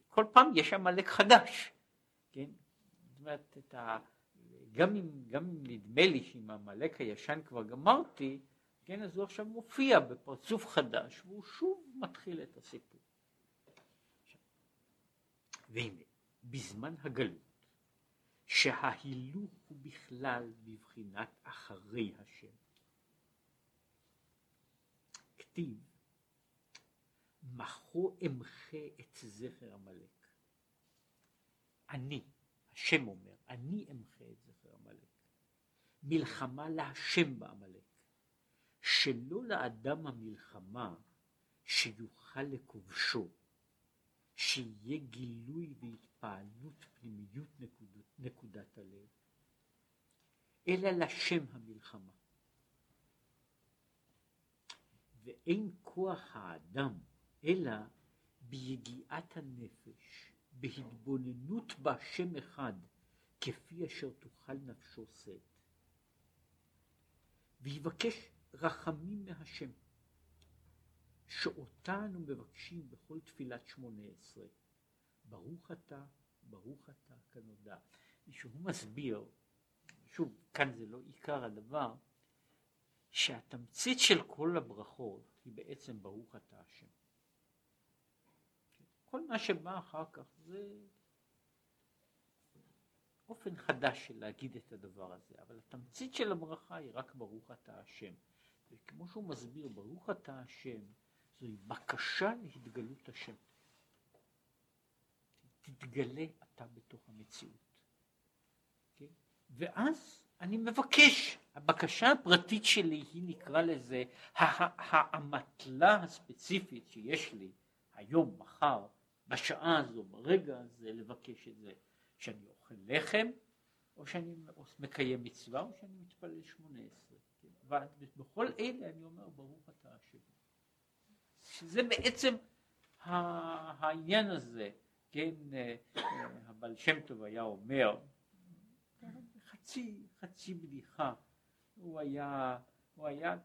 כל פעם יש עמלק חדש, כן? זאת אומרת, גם אם נדמה לי שעם העמלק הישן כבר גמרתי, כן, אז הוא עכשיו מופיע בפרצוף חדש, והוא שוב מתחיל את הסיפור. והנה, בזמן הגלות, שההילוך הוא בכלל בבחינת אחרי השם, כתיב, מחו אמחה את זכר המלך. אני, השם אומר, אני אמחה את זכר המלך. מלחמה להשם בעמלך. שלא לאדם המלחמה שיוכל לכובשו, שיהיה גילוי והתפעלות פנימיות נקודת הלב, אלא לשם המלחמה. ואין כוח האדם אלא ביגיעת הנפש, בהתבוננות בהשם אחד, כפי אשר תוכל נפשו שאת. ויבקש רחמים מהשם, שאותנו מבקשים בכל תפילת 18. ברוך אתה, ברוך אתה, כנודע. שהוא מסביר, שוב, כאן זה לא עיקר הדבר, שהתמצית של כל הברכות היא בעצם ברוך אתה השם. כל מה שבא אחר כך זה אופן חדש של להגיד את הדבר הזה, אבל התמצית של הברכה היא רק ברוך אתה השם. וכמו שהוא מסביר, ברוך אתה השם, זוהי בקשה להתגלות השם. תתגלה אתה בתוך המציאות. Okay? ואז אני מבקש, הבקשה הפרטית שלי היא, נקרא לזה, האמתלה הספציפית שיש לי היום, מחר, בשעה הזו, ברגע הזה, לבקש את זה, שאני אוכל לחם, או שאני מקיים מצווה, או שאני מתפלל 18. ובכל אלה אני אומר, ברוך אתה השם. שזה בעצם העניין הזה, כן, הבעל שם טוב היה אומר, חצי בדיחה, הוא היה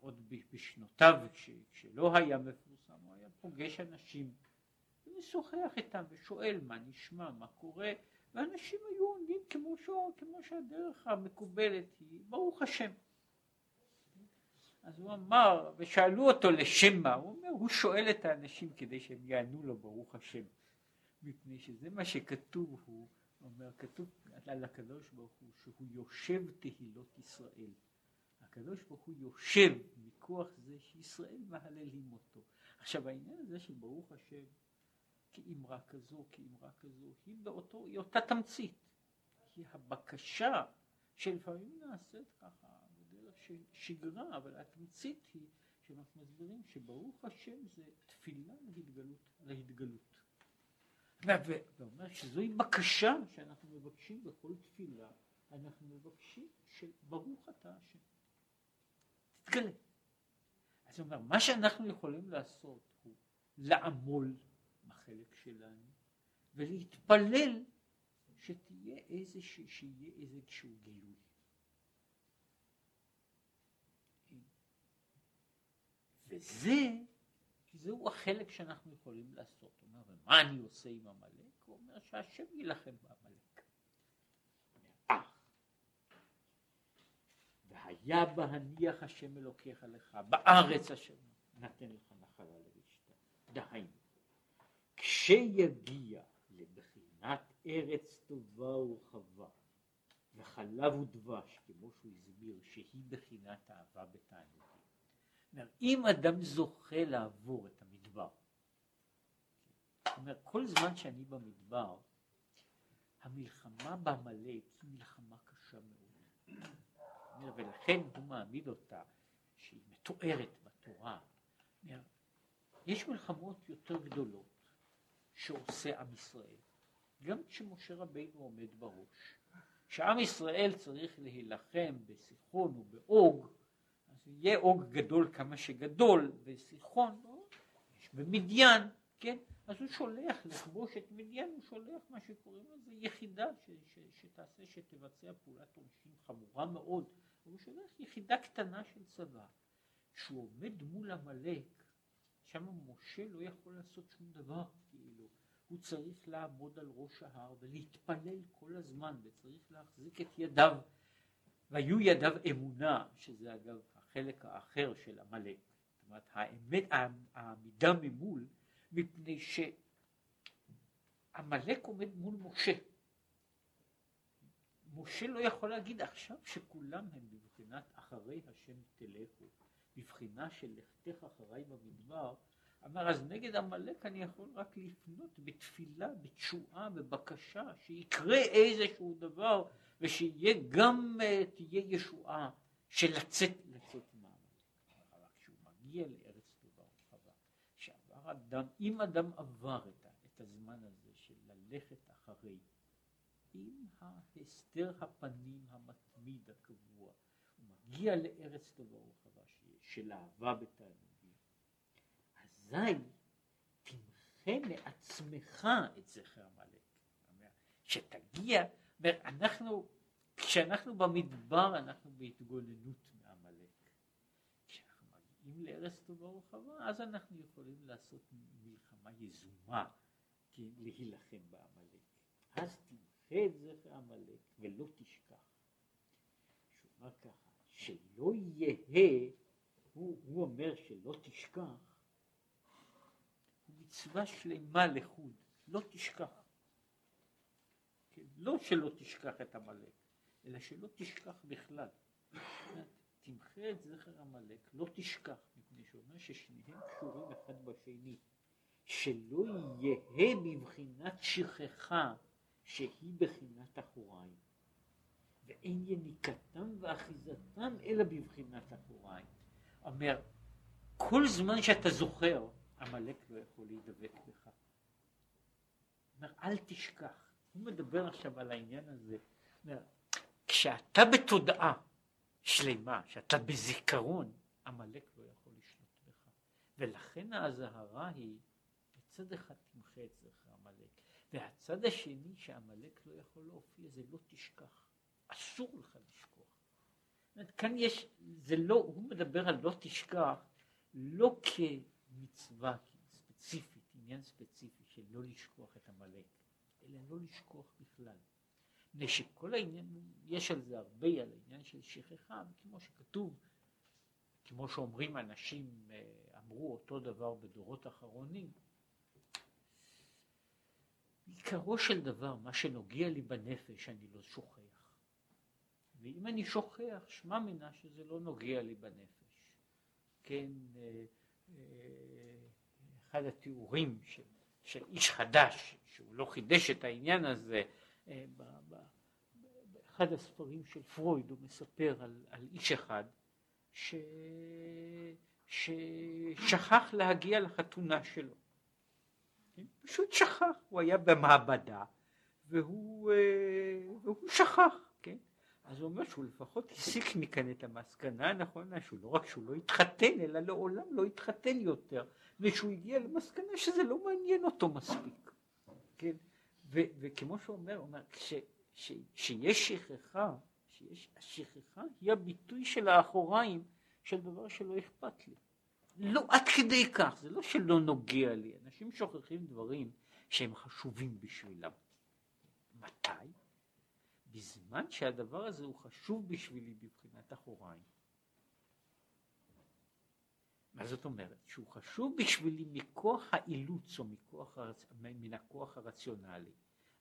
עוד בשנותיו, כשלא היה מפורסם, הוא היה פוגש אנשים, ומשוחח איתם ושואל מה נשמע, מה קורה, ואנשים היו עומדים כמו שהדרך המקובלת היא, ברוך השם. אז הוא אמר, ושאלו אותו לשם מה, הוא אומר, הוא שואל את האנשים כדי שהם יענו לו ברוך השם, מפני שזה מה שכתוב, הוא אומר, כתוב על הקדוש ברוך הוא, שהוא יושב תהילות ישראל. הקדוש ברוך הוא יושב מכוח זה שישראל מהללים אותו. עכשיו העניין הזה של ברוך השם, כאמרה כזו, היא אותה תמצית, היא הבקשה שלפעמים נעשית ככה, שגרה, אבל התמצית היא שאנחנו מסבירים שברוך השם זה תפילה להתגלות. ואומר שזוהי בקשה שאנחנו מבקשים בכל תפילה, אנחנו מבקשים שברוך אתה השם, תתגלה. אז הוא אומר, מה שאנחנו יכולים לעשות הוא לעמול בחלק שלנו ולהתפלל שתהיה איזשהו גילוי. וזהו החלק שאנחנו יכולים לעשות. הוא אומר, ומה אני עושה עם המלאק? הוא אומר שהשם ילחם במלאק. והיה בהניח השם אלוקיך לך, בארץ השם נתן לך נחלה לרשתה. דהיינו, כשיגיע לבחינת ארץ טובה ורחבה, וחלב ודבש, כמו שהוא הסביר, שהיא בחינת אהבה בתענית. אם אדם זוכה לעבור את המדבר, זאת אומרת, כל זמן שאני במדבר, המלחמה במלאק היא מלחמה קשה מאוד, ולכן הוא מעמיד אותה שהיא מתוארת בתורה. יש מלחמות יותר גדולות שעושה עם ישראל, גם כשמשה רבינו עומד בראש, שעם ישראל צריך להילחם בסיחון ובאוג, יהיה אוג גדול כמה שגדול, וסיחון, יש במדיין, כן? אז הוא שולח לכבוש את מדיין, הוא שולח מה שקוראים לזה יחידה שתעשה, שתבצע פעולת עונשים חמורה מאוד, הוא שולח יחידה קטנה של צבא. כשהוא עומד מול המלאק, שם משה לא יכול לעשות שום דבר, כאילו, הוא צריך לעמוד על ראש ההר ולהתפלל כל הזמן, וצריך להחזיק את ידיו, והיו ידיו אמונה, שזה אגב החלק האחר של המלאק, זאת אומרת האמת, העמידה ממול, מפני שהמלאק עומד מול משה. משה לא יכול להגיד עכשיו שכולם הם בבחינת אחרי השם תלכו, בבחינה של לכתך אחריי במדבר, אמר אז נגד המלאק אני יכול רק לפנות בתפילה, בתשועה, בבקשה, שיקרה איזשהו דבר, ושיהיה גם תהיה ישועה של לצאת מהמלאק. אבל כשהוא מגיע לארץ טובה ורחבה, שעבר אדם, אם אדם עבר את הזמן הזה של ללכת אחרי, עם ההסתר הפנים המתמיד הקבוע, הוא מגיע לארץ טובה ורחבה של אהבה בתענוגים, אזי תמחה לעצמך את זכר המלאק, שתגיע. אנחנו, כשאנחנו במדבר אנחנו בהתגוננות מהמלאק, כשאנחנו מגיעים לארץ טובה ורחבה אז אנחנו יכולים לעשות מלחמה יזומה, להילחם במלאק. אז תמחה את זכר המלאק ולא תשכח. שומע ככה, שלא יהיה, הוא אומר שלא תשכח, הוא מצווה שלמה לחוד, לא תשכח. לא שלא תשכח את המלאק, אלא שלא תשכח בכלל. תמחה את זכר המלאק, לא תשכח, מפני שאומר ששניהם קשורים אחד בשני. שלא יהיה מבחינת שכחה שהיא בחינת אחוריים, ואין יניקתם ואחיזתם אלא בבחינת אחוריים. אומר, כל זמן שאתה זוכר, המלאק לא יכול להידבק בך. אומר, אל תשכח. הוא מדבר עכשיו על העניין הזה. כשאתה בתודעה שלמה, שאתה בזיכרון, המלאק לא יכול לשלוט בך. ולכן ההזהרה היא, צד אחד תמחה אצלך עמלק, והצד השני שעמלק לא יכול להופיע, זה לא תשכח, אסור לך לשכוח. כאן יש, זה לא, הוא מדבר על לא תשכח, לא כמצווה ספציפית, עניין ספציפי של לא לשכוח את עמלק, אלא לא לשכוח בכלל. שכל העניין, יש על זה הרבה, על העניין של שכחה, וכמו שכתוב, כמו שאומרים אנשים, אמרו אותו דבר בדורות אחרונים, עיקרו של דבר, מה שנוגע לי בנפש, אני לא שוכח. ואם אני שוכח, שמה מנה שזה לא נוגע לי בנפש. כן, אחד התיאורים של איש חדש, שהוא לא חידש את העניין הזה, באחד הספרים של פרויד הוא מספר על איש אחד ששכח להגיע לחתונה שלו, פשוט שכח, הוא היה במעבדה והוא שכח, כן? אז הוא אומר שהוא לפחות הסיק מכאן את המסקנה הנכונה, שהוא לא רק שהוא לא התחתן אלא לעולם לא התחתן יותר, ושהוא הגיע למסקנה שזה לא מעניין אותו מספיק, כן? וכמו שאומר, שיש שכחה, השכחה היא הביטוי של האחוריים של דבר שלא אכפת לי. לא עד כדי כך, זה לא שלא נוגע לי. אנשים שוכחים דברים שהם חשובים בשבילם. מתי? בזמן שהדבר הזה הוא חשוב בשבילי בבחינת אחוריים. מה זאת אומרת? שהוא חשוב בשבילי מכוח האילוץ או מן הכוח הרציונלי.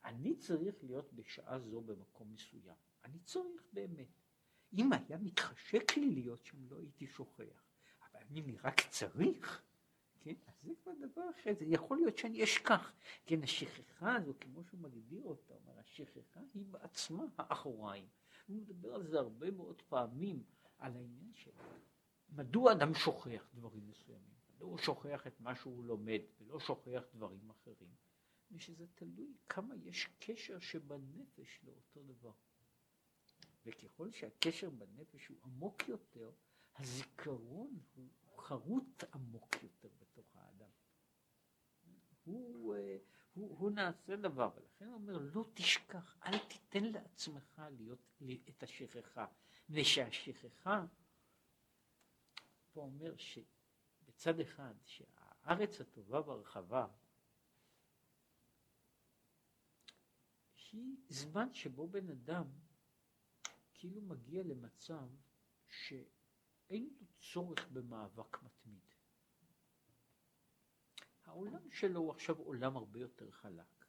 אני צריך להיות בשעה זו במקום מסוים. אני צריך באמת. אם היה מתחשק לי להיות שם, לא הייתי שוכח. אבל אני רק צריך. כן? אז זה כבר דבר אחר. זה יכול להיות שאני אשכח. כן, השכחה הזו, כמו שהוא מגדיר אותה, אומר, השכחה היא בעצמה האחוריים. הוא מדבר על זה הרבה מאוד פעמים, על העניין שלו. מדוע אדם שוכח דברים מסוימים? מדוע הוא שוכח את מה שהוא לומד, ולא שוכח דברים אחרים? ושזה תלוי כמה יש קשר שבנפש לאותו דבר. וככל שהקשר בנפש הוא עמוק יותר, הזיכרון הוא חרוט עמוק יותר בתוך האדם. הוא נעשה דבר, ולכן הוא אומר, לא תשכח, אל תיתן לעצמך להיות את השכחה. ושהשכחה, הוא אומר שבצד אחד, שהארץ הטובה והרחבה, היא זמן שבו בן אדם כאילו מגיע למצב שאין לו צורך במאבק מתמיד. העולם שלו הוא עכשיו עולם הרבה יותר חלק,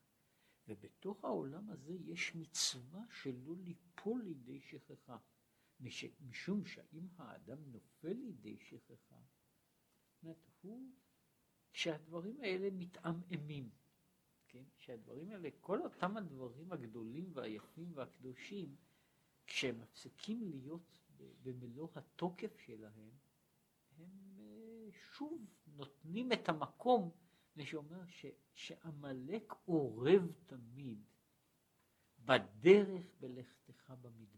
ובתוך העולם הזה יש מצווה שלא ליפול לידי שכחה. משום שאם האדם נופל לידי שכחה, הוא, כשהדברים האלה מתעממים, כן? שהדברים האלה, כל אותם הדברים הגדולים והיפים והקדושים, כשהם מפסיקים להיות במלוא התוקף שלהם, הם שוב נותנים את המקום, ושאומר שעמלק עורב תמיד בדרך בלכתך במדבר.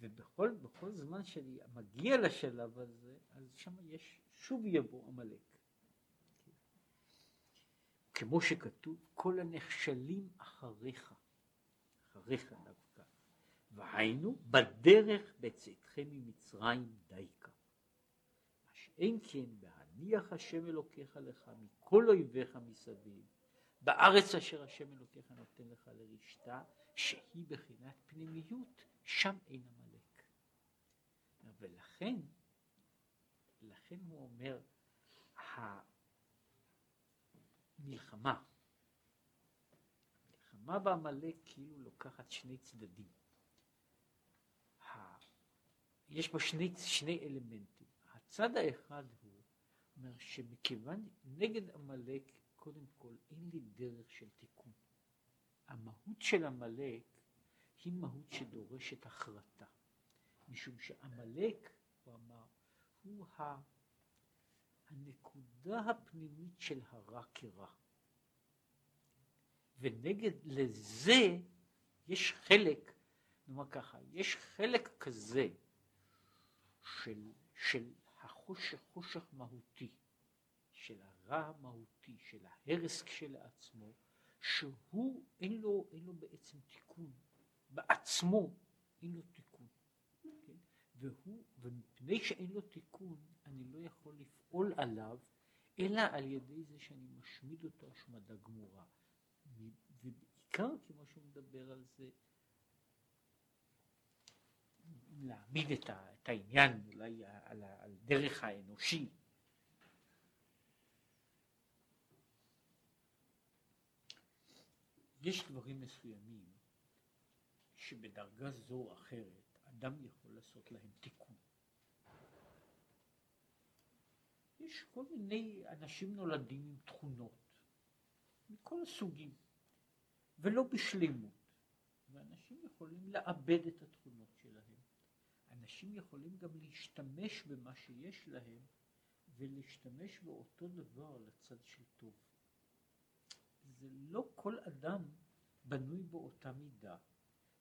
ובכל זמן שאני מגיע לשלב הזה, אז שם יש שוב יבוא עמלק. כמו שכתוב, כל הנחשלים אחריך, אחריך דווקא, והיינו בדרך בצאתכם ממצרים דייקה. מה שאין כן, בהניח השם אלוקיך לך מכל אויביך מסביב, בארץ אשר השם אלוקיך נותן לך לרשתה, שהיא בחינת פנימיות, שם אין עמלק. ולכן הוא אומר, המלחמה בעמלק כאילו לוקחת שני צדדים. יש פה שני אלמנטים. הצד האחד הוא אומר שמכיוון נגד עמלק, קודם כל אין לי דרך של תיקון. המהות של עמלק היא מהות שדורשת החרטה, משום שעמלק, הוא אמר, הוא הנקודה הפנימית של הרע כרע, ונגד לזה יש חלק, נאמר ככה, יש חלק כזה של החושך, חושך מהותי של הרע הרע המהותי, של ההרס כשלעצמו, שהוא אין לו בעצם תיקון, בעצמו אין לו תיקון, כן? ומפני שאין לו תיקון אני לא יכול לפעול עליו אלא על ידי זה שאני משמיד אותו השמדה גמורה, ובעיקר כמו שהוא מדבר על זה, להעמיד את העניין אולי על דרך האנושי. יש דברים מסוימים שבדרגה זו או אחרת אדם יכול לעשות להם תיקון. יש כל מיני אנשים נולדים עם תכונות מכל הסוגים ולא בשלמות, ואנשים יכולים לאבד את התכונות שלהם. אנשים יכולים גם להשתמש במה שיש להם ולהשתמש באותו דבר לצד של טוב. זה לא כל אדם בנוי באותה מידה,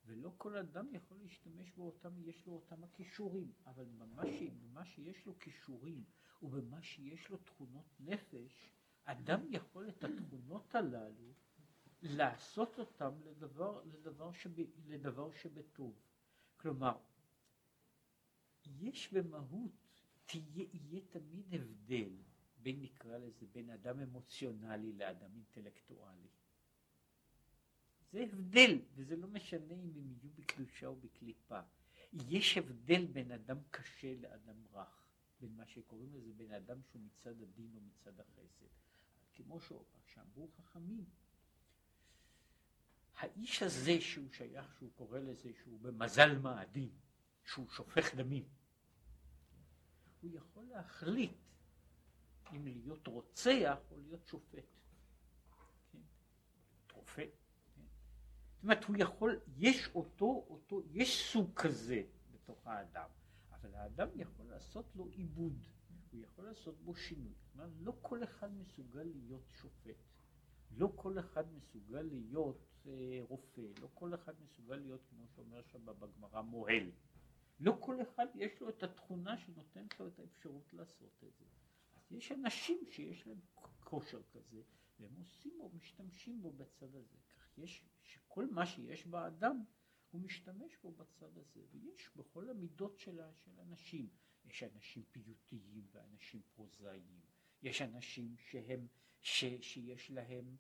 ולא כל אדם יכול להשתמש באותם, יש לו אותם הכישורים, אבל במה שיש לו כישורים ובמה שיש לו תכונות נפש, אדם יכול את התכונות הללו לעשות אותם לדבר שבטוב. כלומר, יש במהות, יהיה תמיד הבדל בין, נקרא לזה, בין אדם אמוציונלי לאדם אינטלקטואלי. זה הבדל, וזה לא משנה אם הם יהיו בקדושה או בקליפה. יש הבדל בין אדם קשה לאדם רך, בין מה שקוראים לזה, בין אדם שהוא מצד הדין או מצד החסד. כמו שאמרו חכמים, האיש הזה שהוא שייך, שהוא קורא לזה, שהוא במזל מאדים, שהוא שופך דמים, הוא יכול להחליט אם להיות רוצח או להיות שופט, כן? רופא, כן? זאת אומרת, הוא יכול, יש אותו, יש סוג כזה בתוך האדם, אבל האדם יכול לעשות לו עיבוד, הוא יכול לעשות בו שינוי. זאת אומרת, לא כל אחד מסוגל להיות שופט, לא כל אחד מסוגל להיות רופא, לא כל אחד מסוגל להיות, כמו שאומר שבא בגמרא, מוהל. לא כל אחד יש לו את התכונה שנותנת לו את האפשרות לעשות את זה. אז יש אנשים שיש להם כושר כזה, והם עושים או משתמשים בו בצד הזה. כך יש, שכל מה שיש באדם הוא משתמש בו בצד הזה, ויש בכל המידות של אנשים. יש אנשים פיוטיים ואנשים פרוזאיים, יש אנשים שהם, שיש להם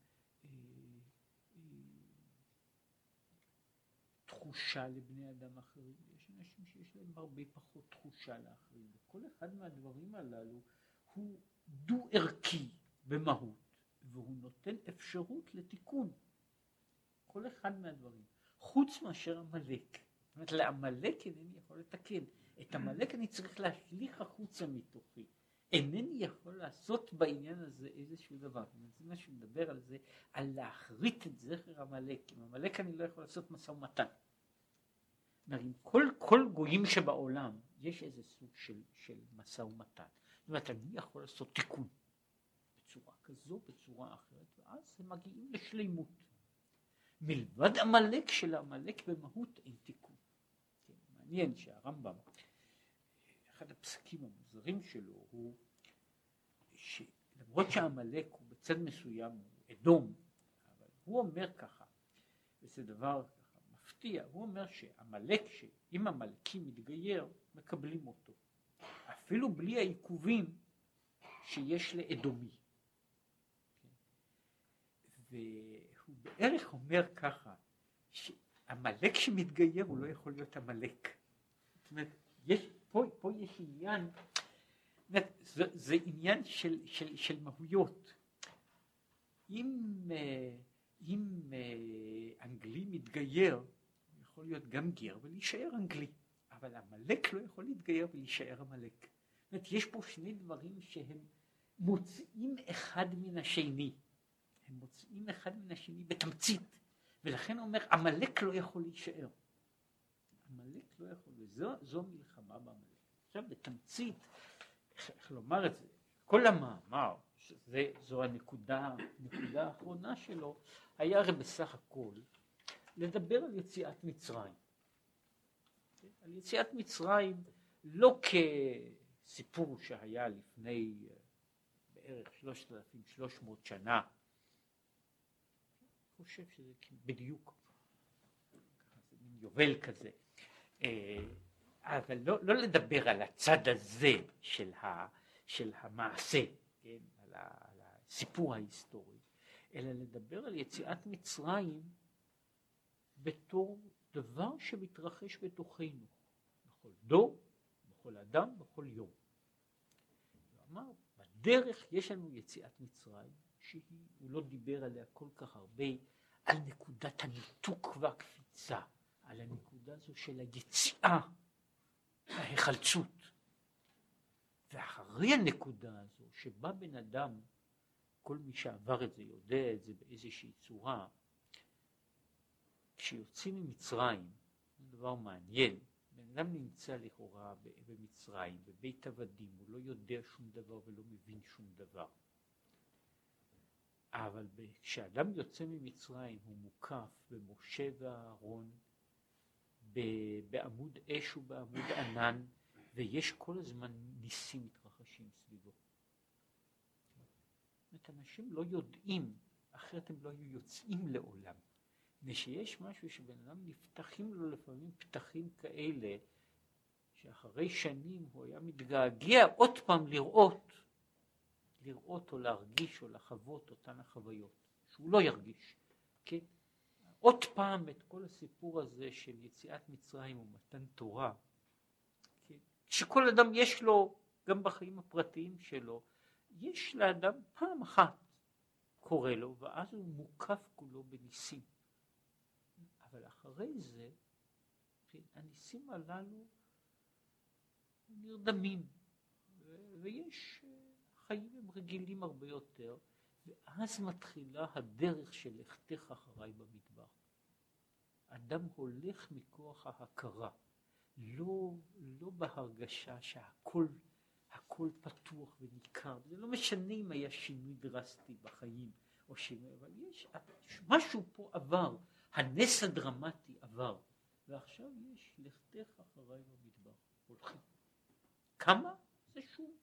תחושה לבני אדם אחרים, יש אנשים שיש להם הרבה פחות תחושה לאחרים, וכל אחד מהדברים הללו הוא דו ערכי במהות, והוא נותן אפשרות לתיקון, כל אחד מהדברים, חוץ מאשר המלאק. זאת אומרת, להמלאק אינני יכול לתקן, את המלאק אני צריך להשליך החוצה מתוכי, אינני יכול לעשות בעניין הזה איזשהו דבר. זה מה שמדבר על זה, על להחריט את זכר המלאק. עם המלאק אני לא יכול לעשות משא ומתן. עם כל גויים שבעולם יש איזה סוג של משא ומתן. זאת אומרת, אני יכול לעשות תיקון בצורה כזו, בצורה אחרת, ואז הם מגיעים לשלימות. מלבד המלאק, של המלאק במהות אין תיקון. כן, מעניין שהרמב"ם, אחד הפסקים המוזרים שלו הוא שלמרות שהמלאק הוא בצד מסוים הוא אדום, אבל הוא אומר ככה, וזה דבר ככה מפתיע, הוא אומר שהמלאק, שאם המלאקי מתגייר מקבלים אותו אפילו בלי העיכובים שיש לאדומי, והוא בערך אומר ככה שהמלאק שמתגייר הוא לא יכול להיות המלאק. זאת אומרת, יש פה יש עניין, זה עניין של מהויות. אם אנגלי מתגייר, הוא יכול להיות גם גר ולהישאר אנגלי, אבל המלאק לא יכול להתגייר ולהישאר המלאק. זאת אומרת, יש פה שני דברים שהם מוצאים אחד מן השני, הם מוצאים אחד מן השני בתמצית, ולכן אומר, המלאק לא יכול להישאר. המלאק לא יכול, וזו מלחמה במלאק. עכשיו בתמצית, איך לומר את זה, כל המאמר, שזו הנקודה האחרונה שלו, היה הרי בסך הכל לדבר על יציאת מצרים. על יציאת מצרים לא כסיפור שהיה לפני בערך 3,300 שנה. אני חושב שזה בדיוק יובל כזה. אבל לא לדבר על הצד הזה של המעשה, על הסיפור ההיסטורי, אלא לדבר על יציאת מצרים בתור דבר שמתרחש בתוכנו, בכל דור, בכל אדם, בכל יום. ואמר, בדרך יש לנו יציאת מצרים, שהיא, הוא לא דיבר עליה כל כך הרבה, על נקודת הניתוק והקפיצה, על הנקודה הזו של היציאה, ההחלצות. ואחרי הנקודה הזו, שבה בן אדם, כל מי שעבר את זה יודע את זה באיזושהי צורה, כשיוצאים ממצרים, זה דבר מעניין, בן אדם נמצא לכאורה במצרים, בבית עבדים, הוא לא יודע שום דבר ולא מבין שום דבר. אבל כשאדם יוצא ממצרים, הוא מוקף במשה ואהרון, בעמוד אש ובעמוד ענן, ויש כל הזמן ניסים מתרחשים סביבו. זאת אומרת, אנשים לא יודעים, אחרת הם לא היו יוצאים לעולם. ושיש משהו שבן אדם נפתחים לו לפעמים פתחים כאלה, שאחרי שנים הוא היה מתגעגע עוד פעם לראות או להרגיש או לחוות אותן החוויות, שהוא לא ירגיש. כן? עוד פעם את כל הסיפור הזה של יציאת מצרים ומתן תורה, כן? שכל אדם יש לו, גם בחיים הפרטיים שלו, יש לאדם פעם אחת קורא לו, ואז הוא מוקף כולו בניסים. אבל אחרי זה, הניסים הללו נרדמים, ויש חיים הם רגילים הרבה יותר, ואז מתחילה הדרך של לכתך אחריי במדבר. אדם הולך מכוח ההכרה, לא בהרגשה שהכל פתוח וניכר, זה לא משנה אם היה שינוי דרסטי בחיים או שינוי, אבל יש משהו פה עבר, הנס הדרמטי עבר, ועכשיו יש לכתך אחריי במדבר, הולכים. כמה? זה שוב.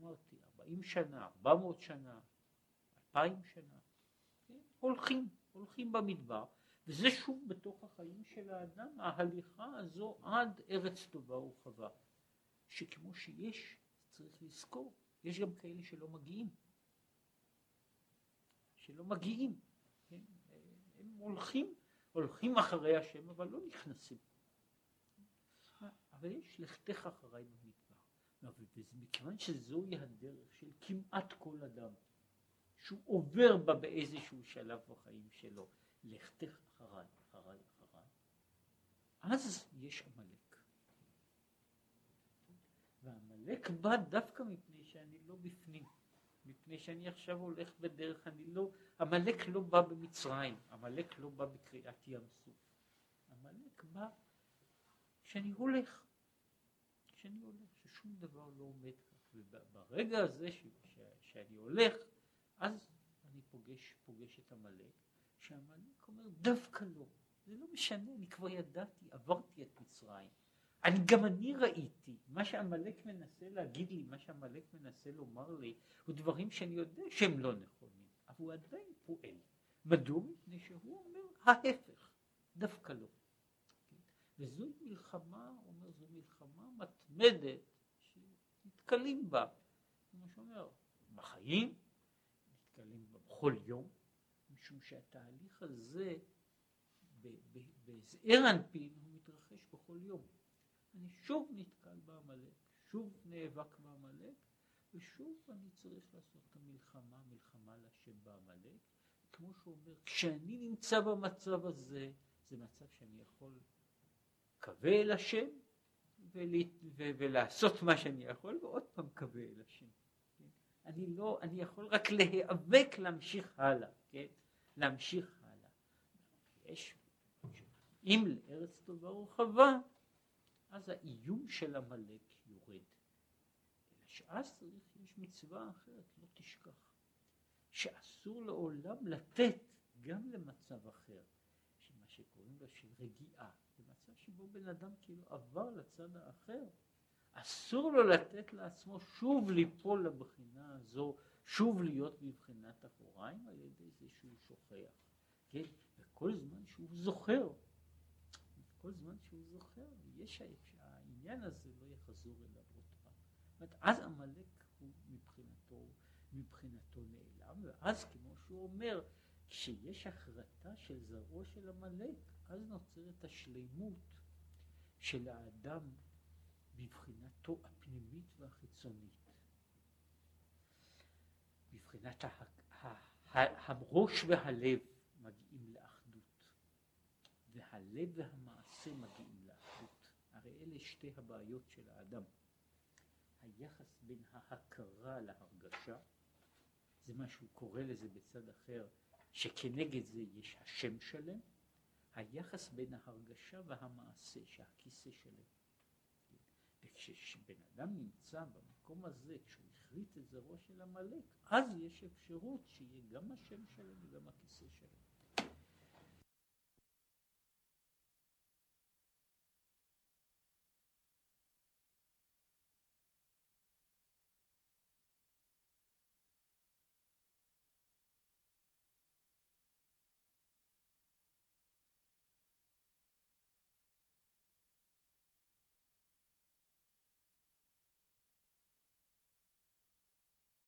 אמרתי, 40 שנה, 400 שנה, 2000 שנה, הולכים במדבר, וזה שוב בתוך החיים של האדם, ההליכה הזו עד ארץ טובה ורחבה, שכמו שיש, צריך לזכור, יש גם כאלה שלא מגיעים, הם הולכים אחרי השם, אבל לא נכנסים. אבל יש לכתך אחרי במדבר. מכיוון שזוהי הדרך של כמעט כל אדם, שהוא עובר בה באיזשהו שלב בחיים שלו, לכתך אחרי, אז יש המלך. והמלך בא דווקא מפני שאני לא בפנים, מפני שאני עכשיו הולך בדרך, המלך לא בא במצרים, המלך לא בא בקריאת ים סוף, המלך בא כשאני הולך, שום דבר לא עומד כך, וברגע הזה שאני הולך, אז אני פוגש את המלך, שהמלך אומר דווקא לא, זה לא משנה, אני כבר ידעתי, עברתי את מצרים, אני ראיתי, מה שהמלך מנסה להגיד לי, מה שהמלך מנסה לומר לי, הוא דברים שאני יודע שהם לא נכונים, אבל הוא עדיין פועל, מדוע? מפני שהוא אומר ההפך, דווקא לא. וזו מלחמה, אומר, זו מלחמה מתמדת שנתקלים בה, כמו שאומר, בחיים, נתקלים בה בכל יום, משום שהתהליך הזה, בזעיר אנפין, הוא מתרחש בכל יום. אני שוב נתקל במלך, שוב נאבק במלך, ושוב אני צריך לעשות את המלחמה לשם במלך, כמו שאומר, כשאני נמצא במצב הזה, זה מצב שאני יכול קווה אל השם ולעשות מה שאני יכול, ועוד פעם קווה אל השם. אני יכול רק להיאבק להמשיך הלאה, כן? להמשיך הלאה. יש, אם לארץ טובה ורחבה, אז האיום של המלך יורד. שאז יש מצווה אחרת, לא תשכח, שאסור לעולם לתת גם למצב אחר, שמה שקוראים לו של רגיעה, במצב שבו בן אדם כאילו עבר לצד האחר, אסור לו לתת לעצמו שוב ליפול לבחינה הזו, שוב להיות בבחינת אחוריים, על ידי זה שהוא שוכח. כן? וכל זמן שהוא זוכר, כל זמן שהוא זוכר, יש העניין הזה לא יחזור אליו אותך. זאת אומרת, אז המלך הוא מבחינתו נעלם, ואז כמו שהוא אומר, כשיש הכרתה של זרעו של המלך, אז נוצרת השלמות של האדם בבחינתו הפנימית והחיצונית. בבחינת הראש והלב מגיעים לאחדות, והלב והמעשה מגיעים לאחדות. הרי אלה שתי הבעיות של האדם. היחס בין ההכרה להרגשה, זה מה שהוא קורא לזה בצד אחר, שכנגד זה יש השם שלם, היחס בין ההרגשה והמעשה, שהכיסא שלם. וכשבן אדם נמצא במקום הזה, כשהוא החריט את זרעו של המלך, אז יש אפשרות שיהיה גם השם שלם וגם הכיסא שלם.